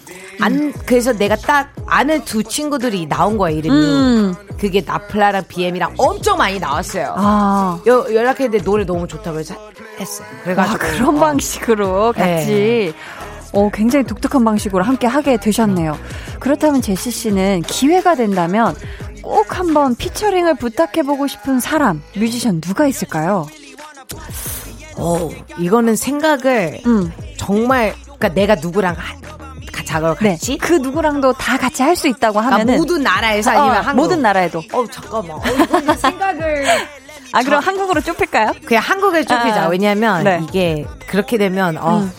안 그래서 내가 딱 아는 두 친구들이 나온 거야 이름이. 음. 그게 나플라랑 비엠이랑 엄청 많이 나왔어요. 아. 여, 연락했는데 노래 너무 좋다고 해서 했어요. 그래가지고 아, 그런 방식으로 같이. 네. 오, 굉장히 독특한 방식으로 함께 하게 되셨네요. 그렇다면 제시 씨는 기회가 된다면 꼭 한번 피처링을 부탁해보고 싶은 사람, 뮤지션 누가 있을까요? 오, 이거는 생각을 음. 정말 그러니까 내가 누구랑 작업을 같이? 네. 그 누구랑도 다 같이 할 수 있다고 하면은 모든 나라에서 아니면 어, 한국 모든 나라에도 어 잠깐만 어, 이거는 생각을 아 그럼 저... 한국으로 좁힐까요? 그냥 한국을 좁히자. 아, 왜냐하면 네. 이게 그렇게 되면 어 음.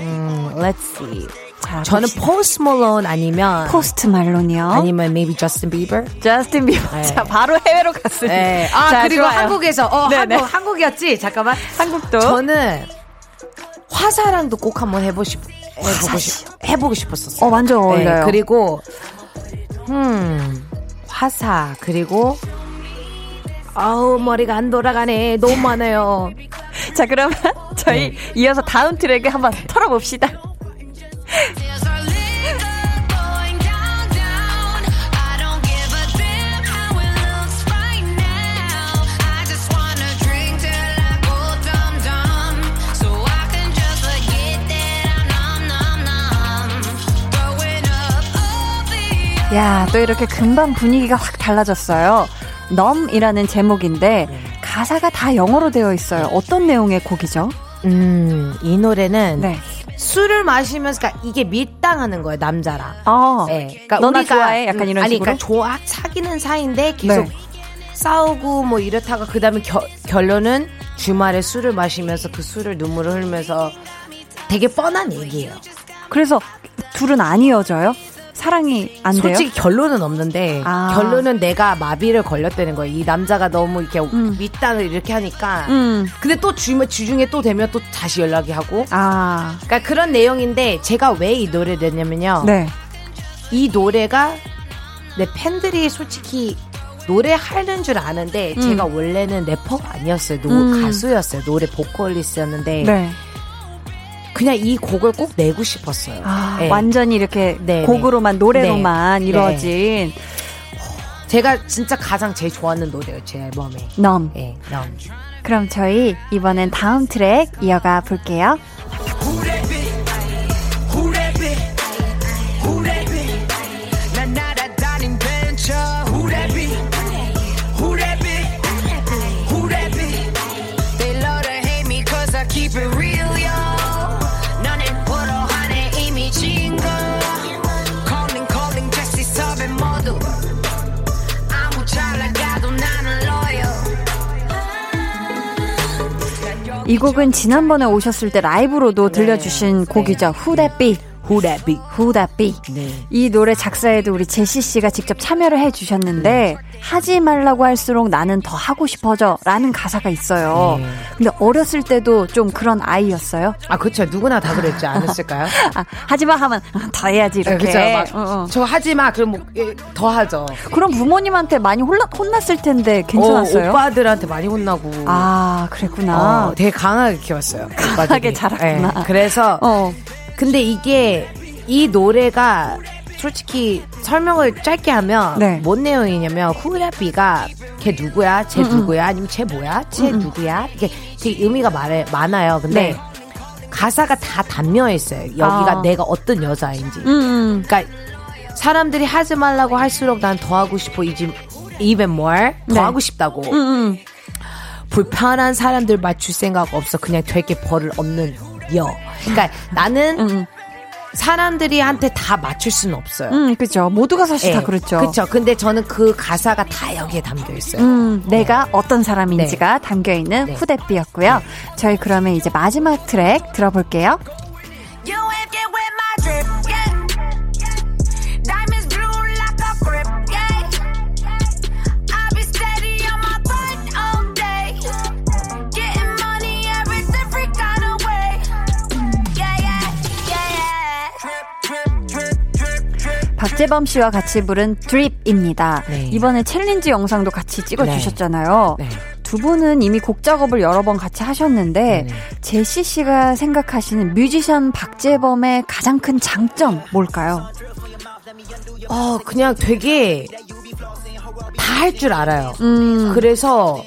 음, let's see. 자, 저는 Post Malone 아니면 Post Malone요. 아니면 maybe Justin Bieber. Justin Bieber. 네. 자, 바로 해외로 갔습니다. 네. 아 자, 그리고 좋아요. 한국에서 어 네네. 한국 한국이었지. 잠깐만. 한국도. 저는 화사랑도 꼭 한번 해보시 해보고 싶 해보고 싶었었어요. 어 완전 어울려요. 네, 그리고 음 화사 그리고 아우 머리가 안 돌아가네. 너무 많아요. 자 그러면 저희 네. 이어서 다음 트랙에 한번 털어봅시다. 야, 또 이렇게 금방 분위기가 확 달라졌어요. 넘이라는 제목인데 네. 가사가 다 영어로 되어 있어요. 어떤 내용의 곡이죠? 음, 이 노래는 네. 술을 마시면서 그러니까 이게 밀당하는 거예요, 남자랑. 아, 네. 그러니까 너나 우리가, 좋아해? 약간 이런 아니, 식으로. 아니, 그러니까 좋아 사귀는 사이인데 계속 네. 싸우고 뭐 이렇다가 그 다음에 결론은 주말에 술을 마시면서 그 술을 눈물을 흘리면서 되게 뻔한 얘기예요. 그래서 둘은 안 이어져요? 사랑이 안 솔직히 돼요? 솔직히 결론은 없는데 아. 결론은 내가 마비를 걸렸다는 거예요. 이 남자가 너무 이렇게 음. 밑단을 이렇게 하니까 음. 근데 또 주, 주중에 또 되면 또 다시 연락이 하고 아. 그러니까 그런 내용인데 제가 왜 이 노래를 냈냐면요. 네. 이 노래가 내 팬들이 솔직히 노래하는 줄 아는데 음. 제가 원래는 래퍼가 아니었어요. 노, 음. 가수였어요. 노래 보컬리스트였는데 네. 그냥 이 곡을 꼭 내고 싶었어요. 아, 네. 완전히 이렇게 네네. 곡으로만 노래로만 네네. 이루어진 네네. 제가 진짜 가장 제일 좋아하는 노래예요. 제 앨범에 넘. 네, 넘. 그럼 저희 이번엔 다음 트랙 이어가 볼게요. 이 곡은 지난번에 오셨을 때 라이브로도 들려주신 네, 곡이죠. 네. Who that be? Who that be? Who that be? 네. 이 노래 작사에도 우리 제시 씨가 직접 참여를 해주셨는데 네. 하지 말라고 할수록 나는 더 하고 싶어져 라는 가사가 있어요. 네. 근데 어렸을 때도 좀 그런 아이였어요? 아 그렇죠. 누구나 다 그랬지 않았을까요? 아, 하지마 하면 더 해야지 이렇게. 네, 그렇죠. 막, 어, 어. 저 하지마 그럼 뭐, 더 하죠. 그럼 부모님한테 많이 혼나, 혼났을 텐데 괜찮았어요? 어, 오빠들한테 많이 혼나고. 아 그랬구나. 어, 되게 강하게 키웠어요. 강하게 자랐구나. 네, 그래서 어. 근데 이게 이 노래가 솔직히 설명을 짧게 하면 네. 뭔 내용이냐면 후라비가 걔 누구야? 쟤 음음. 누구야? 아니면 쟤 뭐야? 쟤 음음. 누구야? 이게 되게 의미가 말, 많아요. 근데 네. 가사가 다 담겨 있어요. 여기가 아. 내가 어떤 여자인지. 음음. 그러니까 사람들이 하지 말라고 할수록 난 더 하고 싶어. even more. 더 네. 하고 싶다고. 음음. 불편한 사람들 맞출 생각 없어. 그냥 되게 벌을 없는 여. 그러니까 나는 음. 사람들이한테 다 맞출 수는 없어요. 음, 그렇죠. 모두가 사실 네. 다 그렇죠. 그렇죠. 근데 저는 그 가사가 다 여기에 담겨 있어요. 음, 네. 내가 어떤 사람인지가 네. 담겨 있는 네. 후대비였고요. 네. 저희 그러면 이제 마지막 트랙 들어볼게요. 박재범 씨와 같이 부른 드립입니다. 네. 이번에 챌린지 영상도 같이 찍어주셨잖아요. 네. 네. 두 분은 이미 곡 작업을 여러 번 같이 하셨는데 네. 제시 씨가 생각하시는 뮤지션 박재범의 가장 큰 장점 뭘까요? 어, 그냥 되게 다 할 줄 알아요. 음. 그래서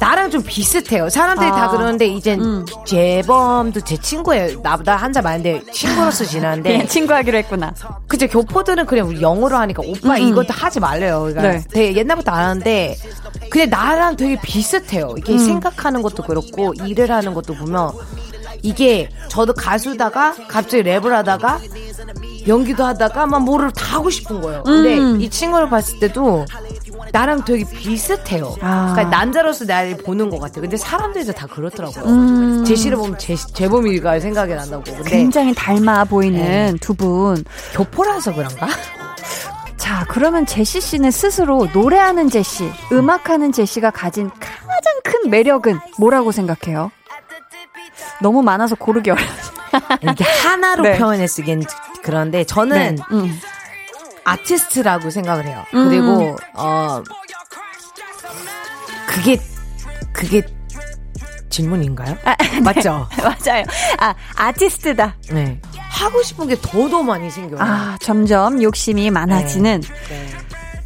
나랑 좀 비슷해요. 사람들이 아. 다 그러는데 이젠 음. 재범도 제 친구예요. 나보다 한자 많은데 친구로서 지나는데 그냥 친구하기로 했구나. 그치, 교포들은 그냥 우리 영어로 하니까 오빠 음. 이것도 하지 말래요. 그러니까 네. 되게 옛날부터 안 하는데 근데 나랑 되게 비슷해요. 이게 음. 생각하는 것도 그렇고 일을 하는 것도 보면 이게 저도 가수다가 갑자기 랩을 하다가 연기도 하다가 막 뭐를 다 하고 싶은 거예요. 근데 음. 이 친구를 봤을 때도 나랑 되게 비슷해요. 아. 그러니까 남자로서 나를 보는 것 같아요. 근데 사람들도 다 그렇더라고요. 음. 제시를 보면 제시, 재범이가 생각이 난다고. 근데 굉장히 닮아 보이는 네. 두 분. 교포라서 그런가? 자, 그러면 제시 씨는 스스로 노래하는 제시, 음악하는 제시가 가진 가장 큰 매력은 뭐라고 생각해요? 너무 많아서 고르기 어려워. 이게 하나로 네. 표현했으긴 그런데 저는 네. 음. 아티스트라고 생각을 해요. 음. 그리고 어 그게 그게 질문인가요? 아, 네. 맞죠? 맞아요. 아 아티스트다. 네. 하고 싶은 게 더더 많이 생겨요. 아 점점 욕심이 많아지는. 네. 네.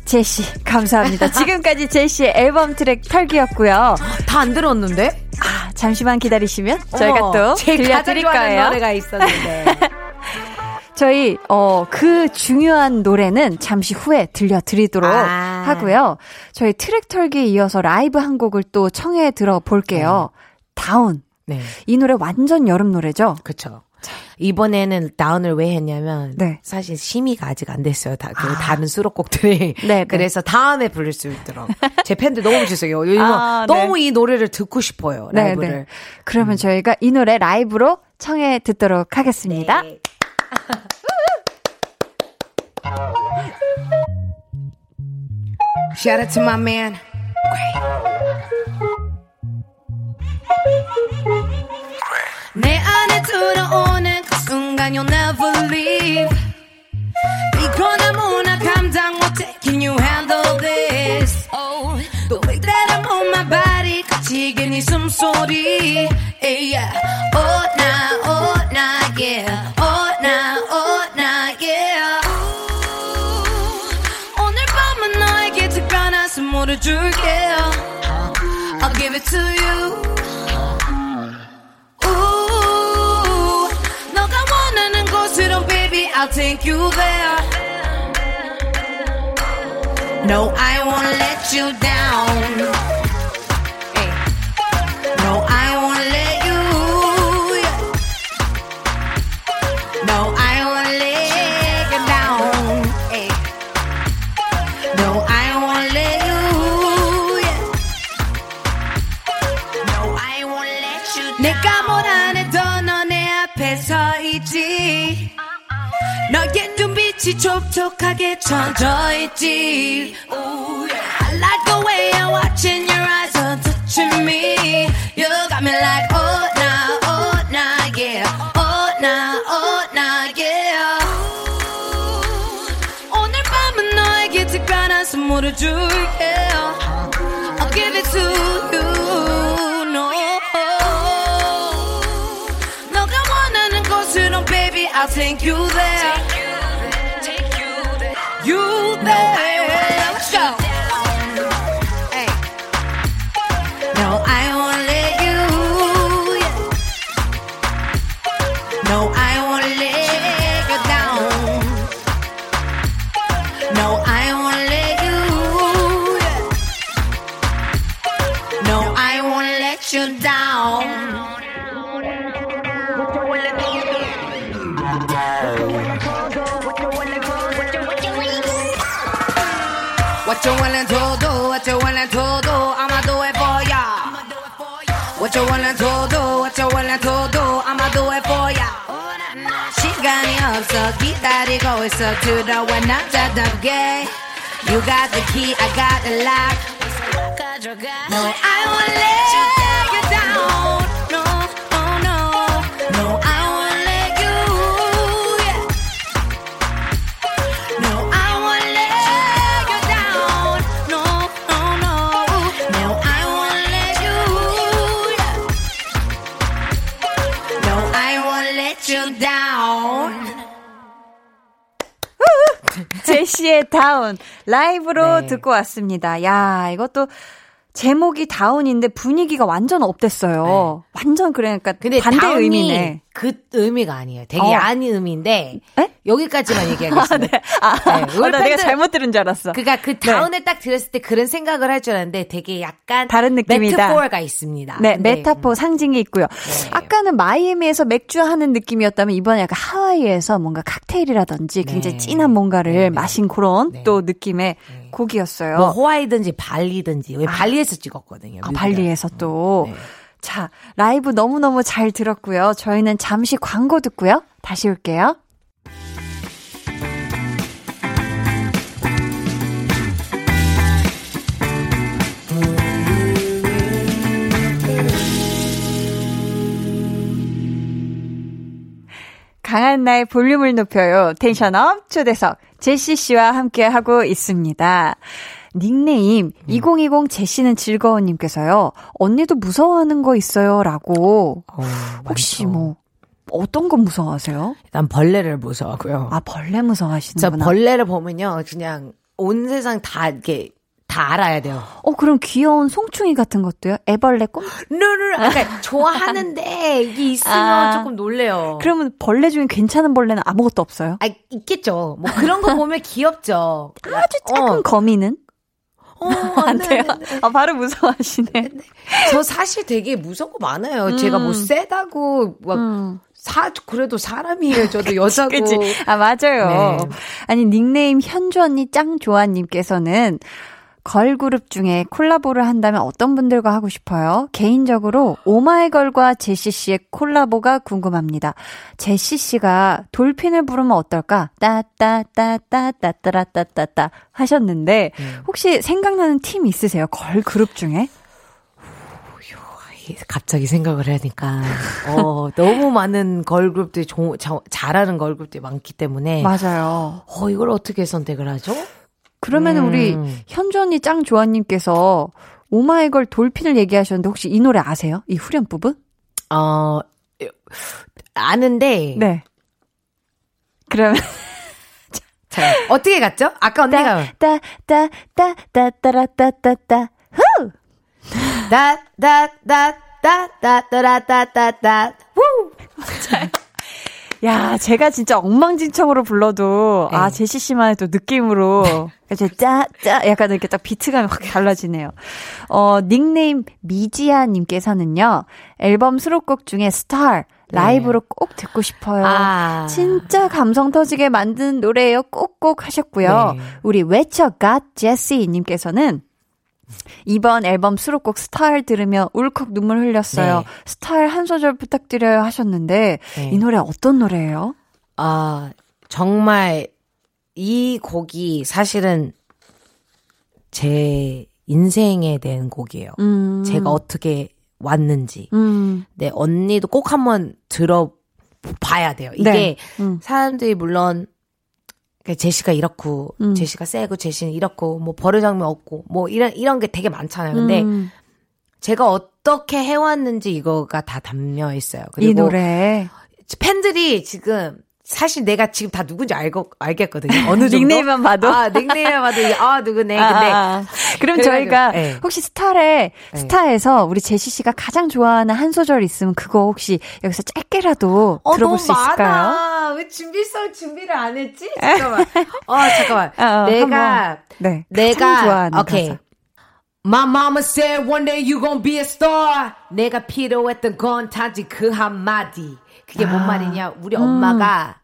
제시 감사합니다. 지금까지 제시의 앨범 트랙 털기였고요. 다 안 들었는데? 아 잠시만 기다리시면 어머, 저희가 또 들려드릴 거예요. 노래가 있었는데. 저희 어, 그 중요한 노래는 잠시 후에 들려드리도록 아~ 하고요. 저희 트랙 털기에 이어서 라이브 한 곡을 또 청해 들어볼게요. 네. 다운. 네. 이 노래 완전 여름 노래죠? 그렇죠. 이번에는 다운을 왜 했냐면 네. 사실 심의가 아직 안 됐어요. 다, 그 아. 다른 수록곡들이. 네, 그래서 네. 다음에 부를 수 있도록. 제 팬들 너무 죄송해요. 아, 너무 네. 이 노래를 듣고 싶어요. 라이브를. 네, 네. 그러면 음. 저희가 이 노래 라이브로 청해 듣도록 하겠습니다. 네. Shout out to my man. 내 안에 들어오는 그 순간 you'll never leave. 이건 아무나 감당 못해. Can you handle this? Oh, the way that I'm on my body 거칠게 네 숨소리. Hey, yeah. Oh, nah, oh, nah, yeah. Oh, nah, oh, nah, yeah. Ooh, 오늘 밤은 너에게 특별한 선물을 줄게요. I'll give it to you. I'll take you there. No, I won't let you down. Hey. No, I won't let you. No, I won't let you down. Hey. No, I won't let you. No, I won't let you down. 내가 뭘 안 해도 너 내 앞에 서 있지. 너의 눈빛이 촉촉하게 쳐져있지. I like the way you're watching your eyes are touching me. You got me like oh nah, oh nah, yeah. Oh nah, oh nah, yeah. Ooh, 오늘 밤은 너에게 특별한 선물을 줄게요. I'll give it to you, no. 너가 원하는 곳으로 baby I'll take you there. What you wanna do, do, what you wanna do, do, I'ma do it for ya. What you wanna do, do, what you wanna do, do, I'ma do it for ya. 시간이 없어 기다리고 있어 들어와 남자답게. You got the key, I got the lock. No, I won't let you down. No, oh no. No, I won't let you. Yeah. No, I 제시의 다운 라이브로 네. 듣고 왔습니다. 야, 이것도 제목이 다운인데 분위기가 완전 업됐어요. 네. 완전 그러니까 근데 반대 다운이 의미네. 그 의미가 아니에요. 되게 어. 아닌 의미인데 에? 여기까지만 얘기하겠습니다. 아, 네. 아, 네. 아, 나 내가 잘못 들은 줄 알았어. 그러니까 그 다운에 네. 딱 들었을 때 그런 생각을 할 줄 알았는데 되게 약간 다른 느낌이다. 메타포가 있습니다. 네, 근데, 메타포 음. 상징이 있고요. 네. 아까는 마이애미에서 맥주 하는 느낌이었다면 이번에 약간 하와이에서 뭔가 칵테일이라든지 네. 굉장히 진한 뭔가를 네. 마신 그런 네. 또 느낌의 네. 곡이었어요. 뭐 하와이든지 발리든지 왜 아. 발리에서 찍었거든요. 아, 발리에서 또. 네. 자, 라이브 너무너무 잘 들었고요. 저희는 잠시 광고 듣고요. 다시 올게요. 강한나의 볼륨을 높여요. 텐션업 초대석 제시씨와 함께하고 있습니다. 닉네임 음. 이공이공 제시는 즐거운님께서요. 언니도 무서워하는 거 있어요? 라고. 어, 혹시 맞죠. 뭐 어떤 거 무서워하세요? 일단 벌레를 무서워하고요. 아, 벌레 무서워하시는구나. 진짜 벌레를 보면요. 그냥 온 세상 다 이렇게 다 알아야 돼요. 어, 그럼 귀여운 송충이 같은 것도요? 애벌레 꼼? 룰룰. 그러니까 좋아하는데 이게 있으면 아, 조금 놀래요. 그러면 벌레 중에 괜찮은 벌레는 아무것도 없어요? 아, 있겠죠. 뭐 그런 거 보면 귀엽죠. 아주 작은 어. 거미는? 어, 안 돼요? 아, 바로 무서워하시네. 저 사실 되게 무서운 거 많아요. 음. 제가 뭐 세다고 막 음. 사 그래도 사람이에요. 저도 여자고. 그치. 아, 맞아요. 네. 아니, 닉네임 현주 언니 짱 조아 님께서는 걸그룹 중에 콜라보를 한다면 어떤 분들과 하고 싶어요? 개인적으로 오마이걸과 제시씨의 콜라보가 궁금합니다. 제시씨가 돌핀을 부르면 어떨까? 따따따따따따따따따 하셨는데 혹시 생각나는 팀 있으세요? 걸그룹 중에? 갑자기 생각을 하니까 어, 너무 많은 걸그룹들이 조, 자, 잘하는 걸그룹들이 많기 때문에 맞아요. 어, 이걸 어떻게 선택을 하죠? 그러면 음. 우리 현주언니 짱조아님께서 오마이걸 돌핀을 얘기하셨는데 혹시 이 노래 아세요? 이 후렴 부분? 어, 아는데. 네. 그러면. 자, 어떻게 갔죠? 아까 언니가. 따따따따따따따따따 후! 따따따따따따따따따따 후! 야, 제가 진짜 엉망진창으로 불러도 네. 아, 제시 씨만의 또 느낌으로 이제 짜짜 약간 이렇게 딱 비트감이 확 달라지네요. 어, 닉네임 미지아 님께서는요. 앨범 수록곡 중에 Star 라이브로 네. 꼭 듣고 싶어요. 아. 진짜 감성 터지게 만든 노래예요. 꼭꼭 하셨고요. 네. 우리 외쳐 갓 제시 님께서는 이번 앨범 수록곡 스타일 들으며 울컥 눈물 흘렸어요. 네. 스타일 한 소절 부탁드려요 하셨는데 네. 이 노래 어떤 노래예요? 아, 정말 이 곡이 사실은 제 인생에 대한 곡이에요. 음. 제가 어떻게 왔는지. 음. 네, 언니도 꼭 한번 들어봐야 돼요. 이게 네. 음. 사람들이 물론 제시가 이렇고, 음. 제시가 세고, 제시는 이렇고, 뭐, 버르장면 없고, 뭐, 이런, 이런 게 되게 많잖아요. 근데, 음. 제가 어떻게 해왔는지 이거가 다 담겨 있어요. 그리고, 이 노래. 팬들이 지금, 사실 내가 지금 다 누군지 알고, 알겠거든요. 어느 정도. 닉네임만 봐도? 아, 닉네임만 봐도, 아, 누구네. 아, 근데. 아, 그럼 그래가지고, 저희가, 네. 혹시 스타에, 스타에서 우리 제시 씨가 가장 좋아하는 한 소절 있으면 그거 혹시 여기서 짧게라도 어, 들어볼 수 있을까요? 많아. 왜 준비성 준비를 안 했지? 잠깐만. 어, 잠깐만. 어, 어, 내가, 네. 내가, 좋아하는 오케이. 가사. My mama said one day you gonna be a star. 내가 필요했던 건 단지 그 한마디. 그게 아, 뭔 말이냐. 우리 음. 엄마가,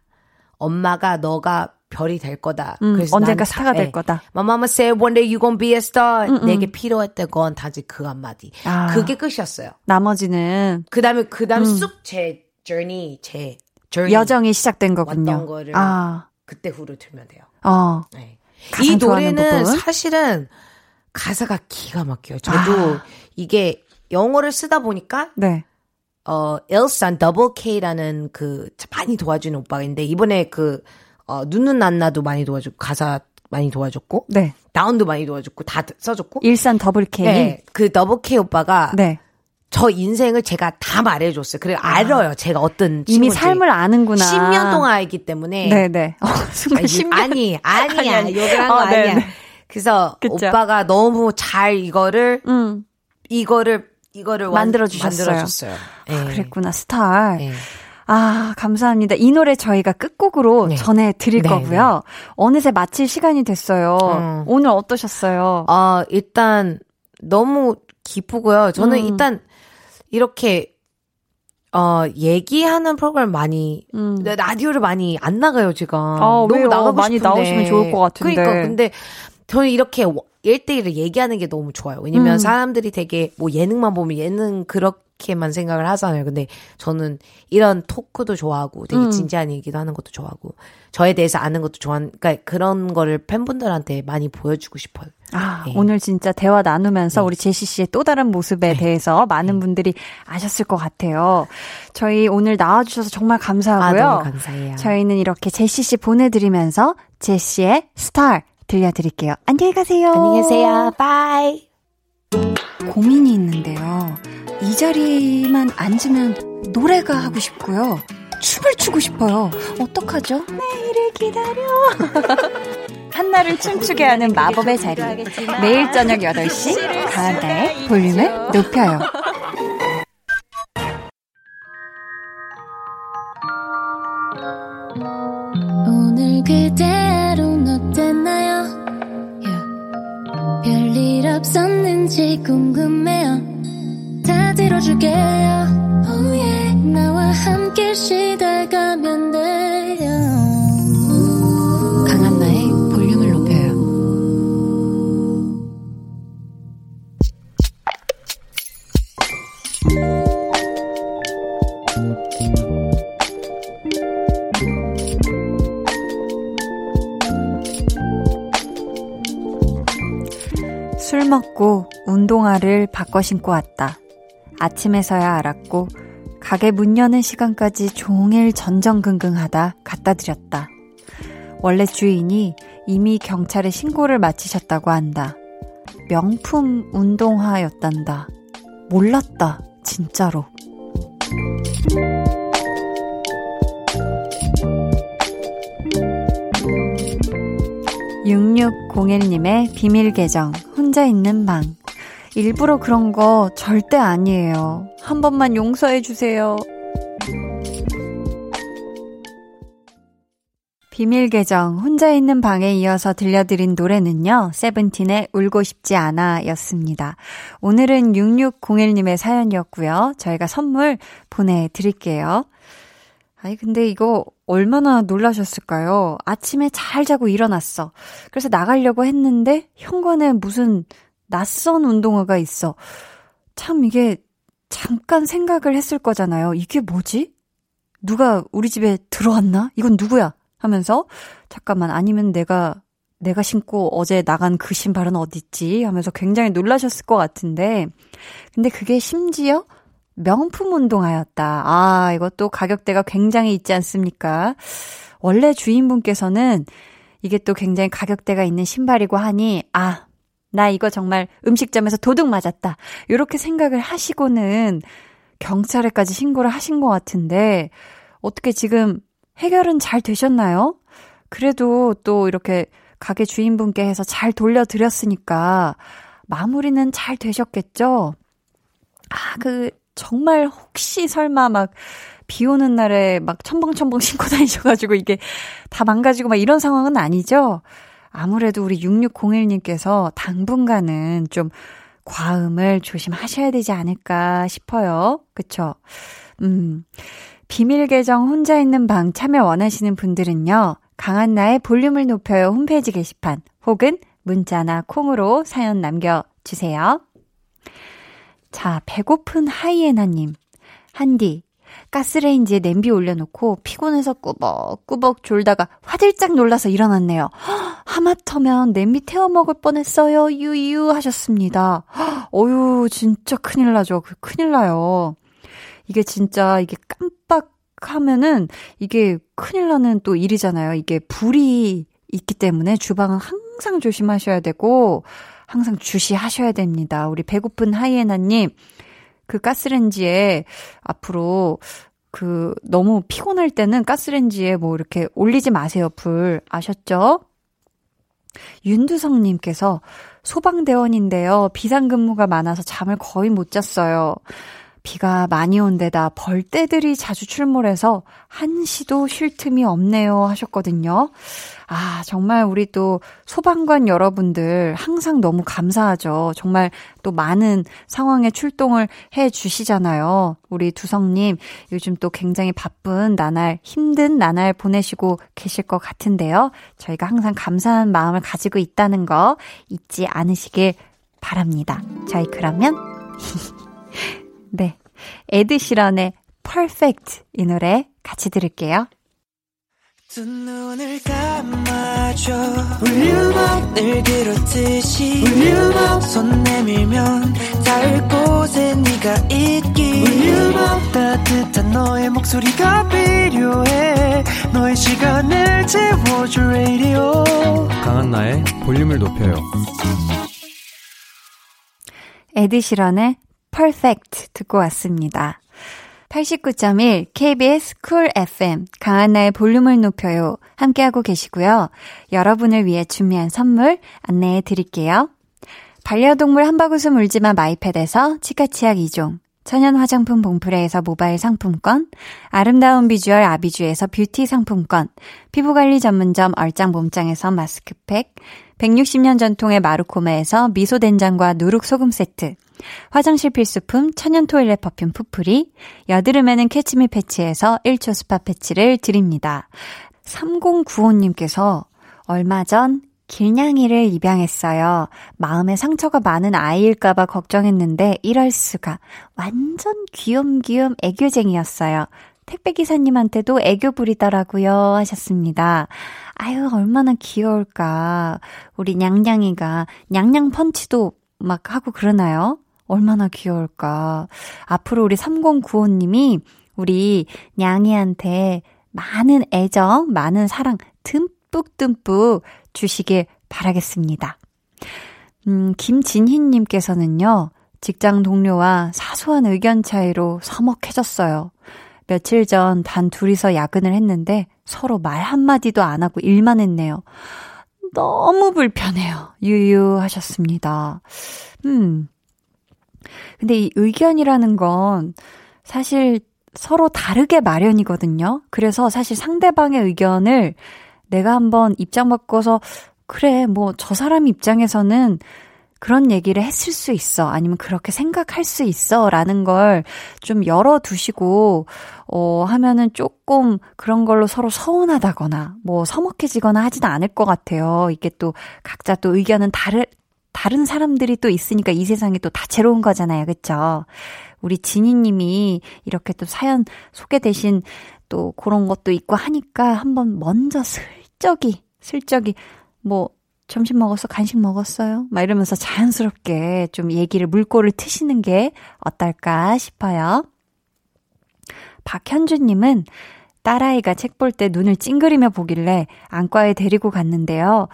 엄마가 너가 별이 될 거다. 음, 그래서 언젠가 스타가 네. 될 거다. My mama said one day you gonna be a star. 음, 음. 내게 필요했던 건 단지 그 한마디. 아, 그게 끝이었어요. 나머지는. 그 다음에, 그 다음에 음. 쑥 제 journey, 제 journey. 여정이 시작된 거군요. 왔던 거를 아. 그때 후로 들면 돼요. 어. 네. 이 노래는 사실은 가사가 기가 막혀요. 저도 아. 이게 영어를 쓰다 보니까. 네. 어, 일산 더블 K라는 그 많이 도와주는 오빠가 있는데 이번에 그 어, 눈누난나도 많이 도와줬고 가사 많이 도와줬고 네. 다운도 많이 도와줬고 다 써줬고 일산 더블 K 네, 그 더블 K 오빠가 네. 저 인생을 제가 다 말해줬어요. 그리고 아. 알아요. 제가 어떤 친구인지. 이미 삶을 아는구나. 십 년 동안 알기 때문에. 네네. 어, 순간 아니, 십 년. 아니, 아니야. 아니, 욕을 한 거 어, 아니야. 네네. 그래서 그쵸? 오빠가 너무 잘 이거를, 음. 이거를, 이거를 만들어주셨어요. 만들어줬어요. 아, 그랬구나. 스타. 네. 아, 감사합니다. 이 노래 저희가 끝곡으로 네. 전해드릴 네, 거고요. 네. 어느새 마칠 시간이 됐어요. 음. 오늘 어떠셨어요? 아, 일단 너무 기쁘고요. 저는 음. 일단 이렇게 어, 얘기하는 프로그램 많이 음. 라디오를 많이 안 나가요, 제가. 아, 너무 왜요? 나가고 많이 싶은데. 나오시면 좋을 것 같은데. 그러니까 근데 저는 이렇게 일대일로 얘기하는 게 너무 좋아요. 왜냐면 음. 사람들이 되게 뭐 예능만 보면 예능 그렇게만 생각을 하잖아요. 근데 저는 이런 토크도 좋아하고 되게 진지한 얘기도 하는 것도 좋아하고 저에 대해서 아는 것도 좋아하니까 그러니까 그런 거를 팬분들한테 많이 보여주고 싶어요. 아, 네. 오늘 진짜 대화 나누면서 네. 우리 제시 씨의 또 다른 모습에 네. 대해서 많은 분들이 아셨을 것 같아요. 저희 오늘 나와주셔서 정말 감사하고요. 아, 너무 감사해요. 저희는 이렇게 제시 씨 보내드리면서 제시의 스타 들려드릴게요. 안녕히 가세요. 안녕히 계세요. 바이. 고민이 있는데요. 이 자리만 앉으면 노래가 하고 싶고요. 춤을 추고 싶어요. 어떡하죠? 내일을 기다려. 한나를 춤추게 하는 마법의 자리. 매일 저녁 여덟 시 강한나의 볼륨을 높여요. 오늘 그대로는 어땠나요? 별일 없었는지 궁금해요. 다 들어줄게요. Oh yeah. 나와 함께 시달가면 돼요. 강한나의 볼륨을 높여요. 술 먹고 운동화를 바꿔 신고 왔다. 아침에서야 알았고 가게 문 여는 시간까지 종일 전전긍긍하다 갖다 드렸다. 원래 주인이 이미 경찰에 신고를 마치셨다고 한다. 명품 운동화였단다. 몰랐다, 진짜로. 육육공일 님의 비밀 계정 혼자 있는 방. 일부러 그런 거 절대 아니에요. 한 번만 용서해 주세요. 비밀 계정 혼자 있는 방에 이어서 들려드린 노래는요. 세븐틴의 울고 싶지 않아 였습니다. 오늘은 육육공일 님의 사연이었고요. 저희가 선물 보내드릴게요. 아니 근데 이거 얼마나 놀라셨을까요? 아침에 잘 자고 일어났어. 그래서 나가려고 했는데 현관에 무슨 낯선 운동화가 있어. 참 이게 잠깐 생각을 했을 거잖아요. 이게 뭐지? 누가 우리 집에 들어왔나? 이건 누구야? 하면서 잠깐만 아니면 내가 내가 신고 어제 나간 그 신발은 어딨지? 하면서 굉장히 놀라셨을 것 같은데 근데 그게 심지어 명품 운동화였다. 아, 이것도 가격대가 굉장히 있지 않습니까? 원래 주인분께서는 이게 또 굉장히 가격대가 있는 신발이고 하니 아, 나 이거 정말 음식점에서 도둑 맞았다. 이렇게 생각을 하시고는 경찰에까지 신고를 하신 것 같은데 어떻게 지금 해결은 잘 되셨나요? 그래도 또 이렇게 가게 주인분께 해서 잘 돌려드렸으니까 마무리는 잘 되셨겠죠? 아, 그... 정말 혹시 설마 막 비 오는 날에 막 첨벙첨벙 신고 다니셔가지고 이게 다 망가지고 막 이런 상황은 아니죠? 아무래도 우리 육육공일 님께서 당분간은 좀 과음을 조심하셔야 되지 않을까 싶어요. 그쵸? 음. 비밀 계정 혼자 있는 방 참여 원하시는 분들은요. 강한나의 볼륨을 높여요 홈페이지 게시판 혹은 문자나 콩으로 사연 남겨주세요. 자, 배고픈 하이에나님. 한디, 가스레인지에 냄비 올려놓고 피곤해서 꾸벅꾸벅 졸다가 화들짝 놀라서 일어났네요. 허, 하마터면 냄비 태워먹을 뻔했어요. 유유 하셨습니다. 허, 어휴, 진짜 큰일 나죠. 큰일 나요. 이게 진짜 이게 깜빡하면은 이게 큰일 나는 또 일이잖아요. 이게 불이 있기 때문에 주방은 항상 조심하셔야 되고 항상 주시하셔야 됩니다. 우리 배고픈 하이에나님 그 가스레인지에 앞으로 그 너무 피곤할 때는 가스레인지에 뭐 이렇게 올리지 마세요, 불. 아셨죠? 윤두성님께서 소방대원인데요. 비상근무가 많아서 잠을 거의 못 잤어요. 비가 많이 온 데다 벌떼들이 자주 출몰해서 한시도 쉴 틈이 없네요 하셨거든요. 아, 정말 우리 또 소방관 여러분들 항상 너무 감사하죠. 정말 또 많은 상황에 출동을 해 주시잖아요. 우리 두성님 요즘 또 굉장히 바쁜 나날, 힘든 나날 보내시고 계실 것 같은데요. 저희가 항상 감사한 마음을 가지고 있다는 거 잊지 않으시길 바랍니다. 저희 그러면... 네, 에드시런의 Perfect 이 노래 같이 들을게요. 두 눈을 감아줘 울려봐 늘 그렇듯이 울려봐 손 내밀면 닿을 곳에 네가 있기 울려봐 따뜻한 너의 목소리가 필요해 너의 시간을 채워줘 radio 강한나의 볼륨을 높여요. 에드시런의 Perfect 듣고 왔습니다. 팔십구 점 일 케이비에스 쿨 에프엠 강한나의 볼륨을 높여요. 함께하고 계시고요. 여러분을 위해 준비한 선물 안내해 드릴게요. 반려동물 한바구스 물지마 마이패드에서 치카치약 이 종, 천연 화장품 봉프레에서 모바일 상품권, 아름다운 비주얼 아비주에서 뷰티 상품권, 피부관리 전문점 얼짱 몸짱에서 마스크팩, 백육십 년 전통의 마루코메에서 미소된장과 누룩소금 세트, 화장실 필수품 천연 토일렛 퍼퓸 푸풀이, 여드름에는 캐치미 패치에서 일 초 스파 패치를 드립니다. 삼공구오 님께서 얼마 전 길냥이를 입양했어요. 마음에 상처가 많은 아이일까봐 걱정했는데 이럴 수가. 완전 귀염귀염 애교쟁이였어요. 택배기사님한테도 애교 부리더라고요 하셨습니다. 아유, 얼마나 귀여울까. 우리 냥냥이가 냥냥 펀치도 막 하고 그러나요? 얼마나 귀여울까. 앞으로 우리 삼공구오 님이 우리 냥이한테 많은 애정, 많은 사랑 듬뿍듬뿍 주시길 바라겠습니다. 음, 김진희님께서는요, 직장 동료와 사소한 의견 차이로 서먹해졌어요. 며칠 전 단 둘이서 야근을 했는데 서로 말 한마디도 안 하고 일만 했네요. 너무 불편해요. 유유하셨습니다. 음. 근데 이 의견이라는 건 사실 서로 다르게 마련이거든요. 그래서 사실 상대방의 의견을 내가 한번 입장 바꿔서 그래, 뭐 저 사람 입장에서는 그런 얘기를 했을 수 있어. 아니면 그렇게 생각할 수 있어. 라는 걸 좀 열어두시고, 어, 하면은 조금 그런 걸로 서로 서운하다거나, 뭐, 서먹해지거나 하진 않을 것 같아요. 이게 또 각자 또 의견은 다른, 다른 사람들이 또 있으니까 이 세상이 또 다채로운 거잖아요. 그쵸? 우리 진희님이 이렇게 또 사연 소개되신 또 그런 것도 있고 하니까 한번 먼저 슬쩍이, 슬쩍이, 뭐, 점심 먹었어? 간식 먹었어요? 막 이러면서 자연스럽게 좀 얘기를, 물꼬를 트시는 게 어떨까 싶어요. 박현주님은 딸아이가 책 볼 때 눈을 찡그리며 보길래 안과에 데리고 갔는데요.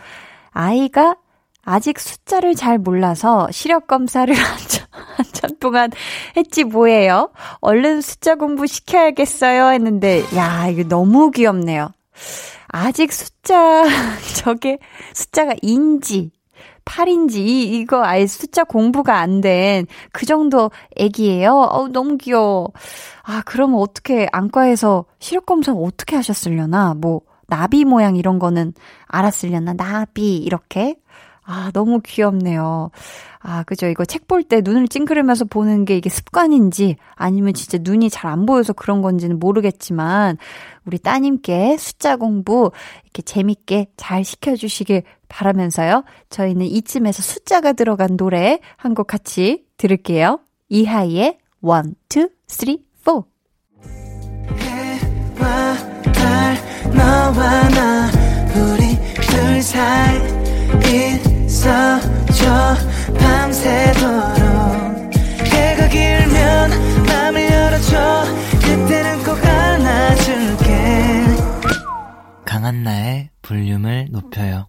아이가 아직 숫자를 잘 몰라서 시력 검사를 한참, 한참 동안 했지 뭐예요. 얼른 숫자 공부 시켜야겠어요 했는데, 야, 이거 너무 귀엽네요. 아직 숫자, 저게 숫자가 이인지 팔인지 이, 이거 아예 숫자 공부가 안 된 그 정도 애기예요. 어우, 너무 귀여워. 아, 그러면 어떻게 안과에서 시력검사 어떻게 하셨으려나? 뭐 나비 모양 이런 거는 알았으려나? 나비 이렇게? 아, 너무 귀엽네요. 아, 그죠. 이거 책 볼 때 눈을 찡그리면서 보는 게 이게 습관인지 아니면 진짜 눈이 잘 안 보여서 그런 건지는 모르겠지만 우리 따님께 숫자 공부 이렇게 재밌게 잘 시켜주시길 바라면서요. 저희는 이쯤에서 숫자가 들어간 노래 한 곡 같이 들을게요. 이하이의 원, 투, 쓰리, 포. 해와 달 너와 나 우리 둘 사이 있어줘 밤새도록 해가 길면 맘을 열어줘 그때는 꼭 안아줄게 강한나의 볼륨을 높여요.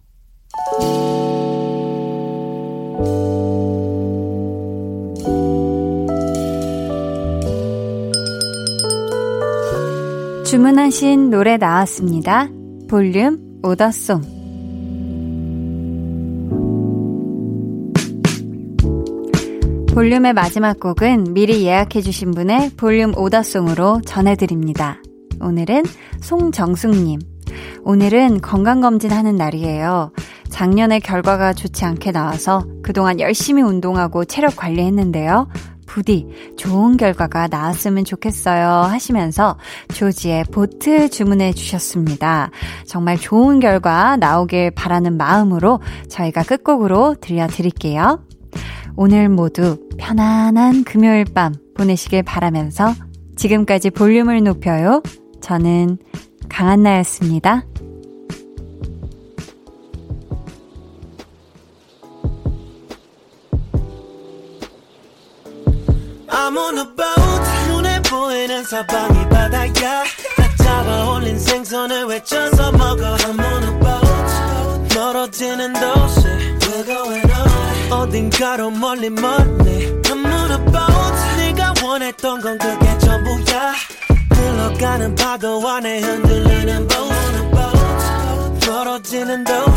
주문하신 노래 나왔습니다. 볼륨 오더송. 볼륨의 마지막 곡은 미리 예약해주신 분의 볼륨 오더송으로 전해드립니다. 오늘은 송정숙님. 오늘은 건강검진하는 날이에요. 작년에 결과가 좋지 않게 나와서 그동안 열심히 운동하고 체력 관리했는데요. 부디 좋은 결과가 나왔으면 좋겠어요 하시면서 조지의 보트 주문해 주셨습니다. 정말 좋은 결과 나오길 바라는 마음으로 저희가 끝곡으로 들려드릴게요. 오늘 모두 편안한 금요일 밤 보내시길 바라면서 지금까지 볼륨을 높여요. 저는 강한나였습니다. I'm on a boat. 눈에 보이는 서방이 바다야. 딱 잡아 올린 생선을 외쳐서 먹어. I'm on a boat. 멀어지는 도시. We're going on. 어딘가로 멀리 멀리. I'm on a boat. 네가 원했던 건 그게 전부야. 흘러가는 파도 안에 흔들리는 boat. 멀어지는 도시.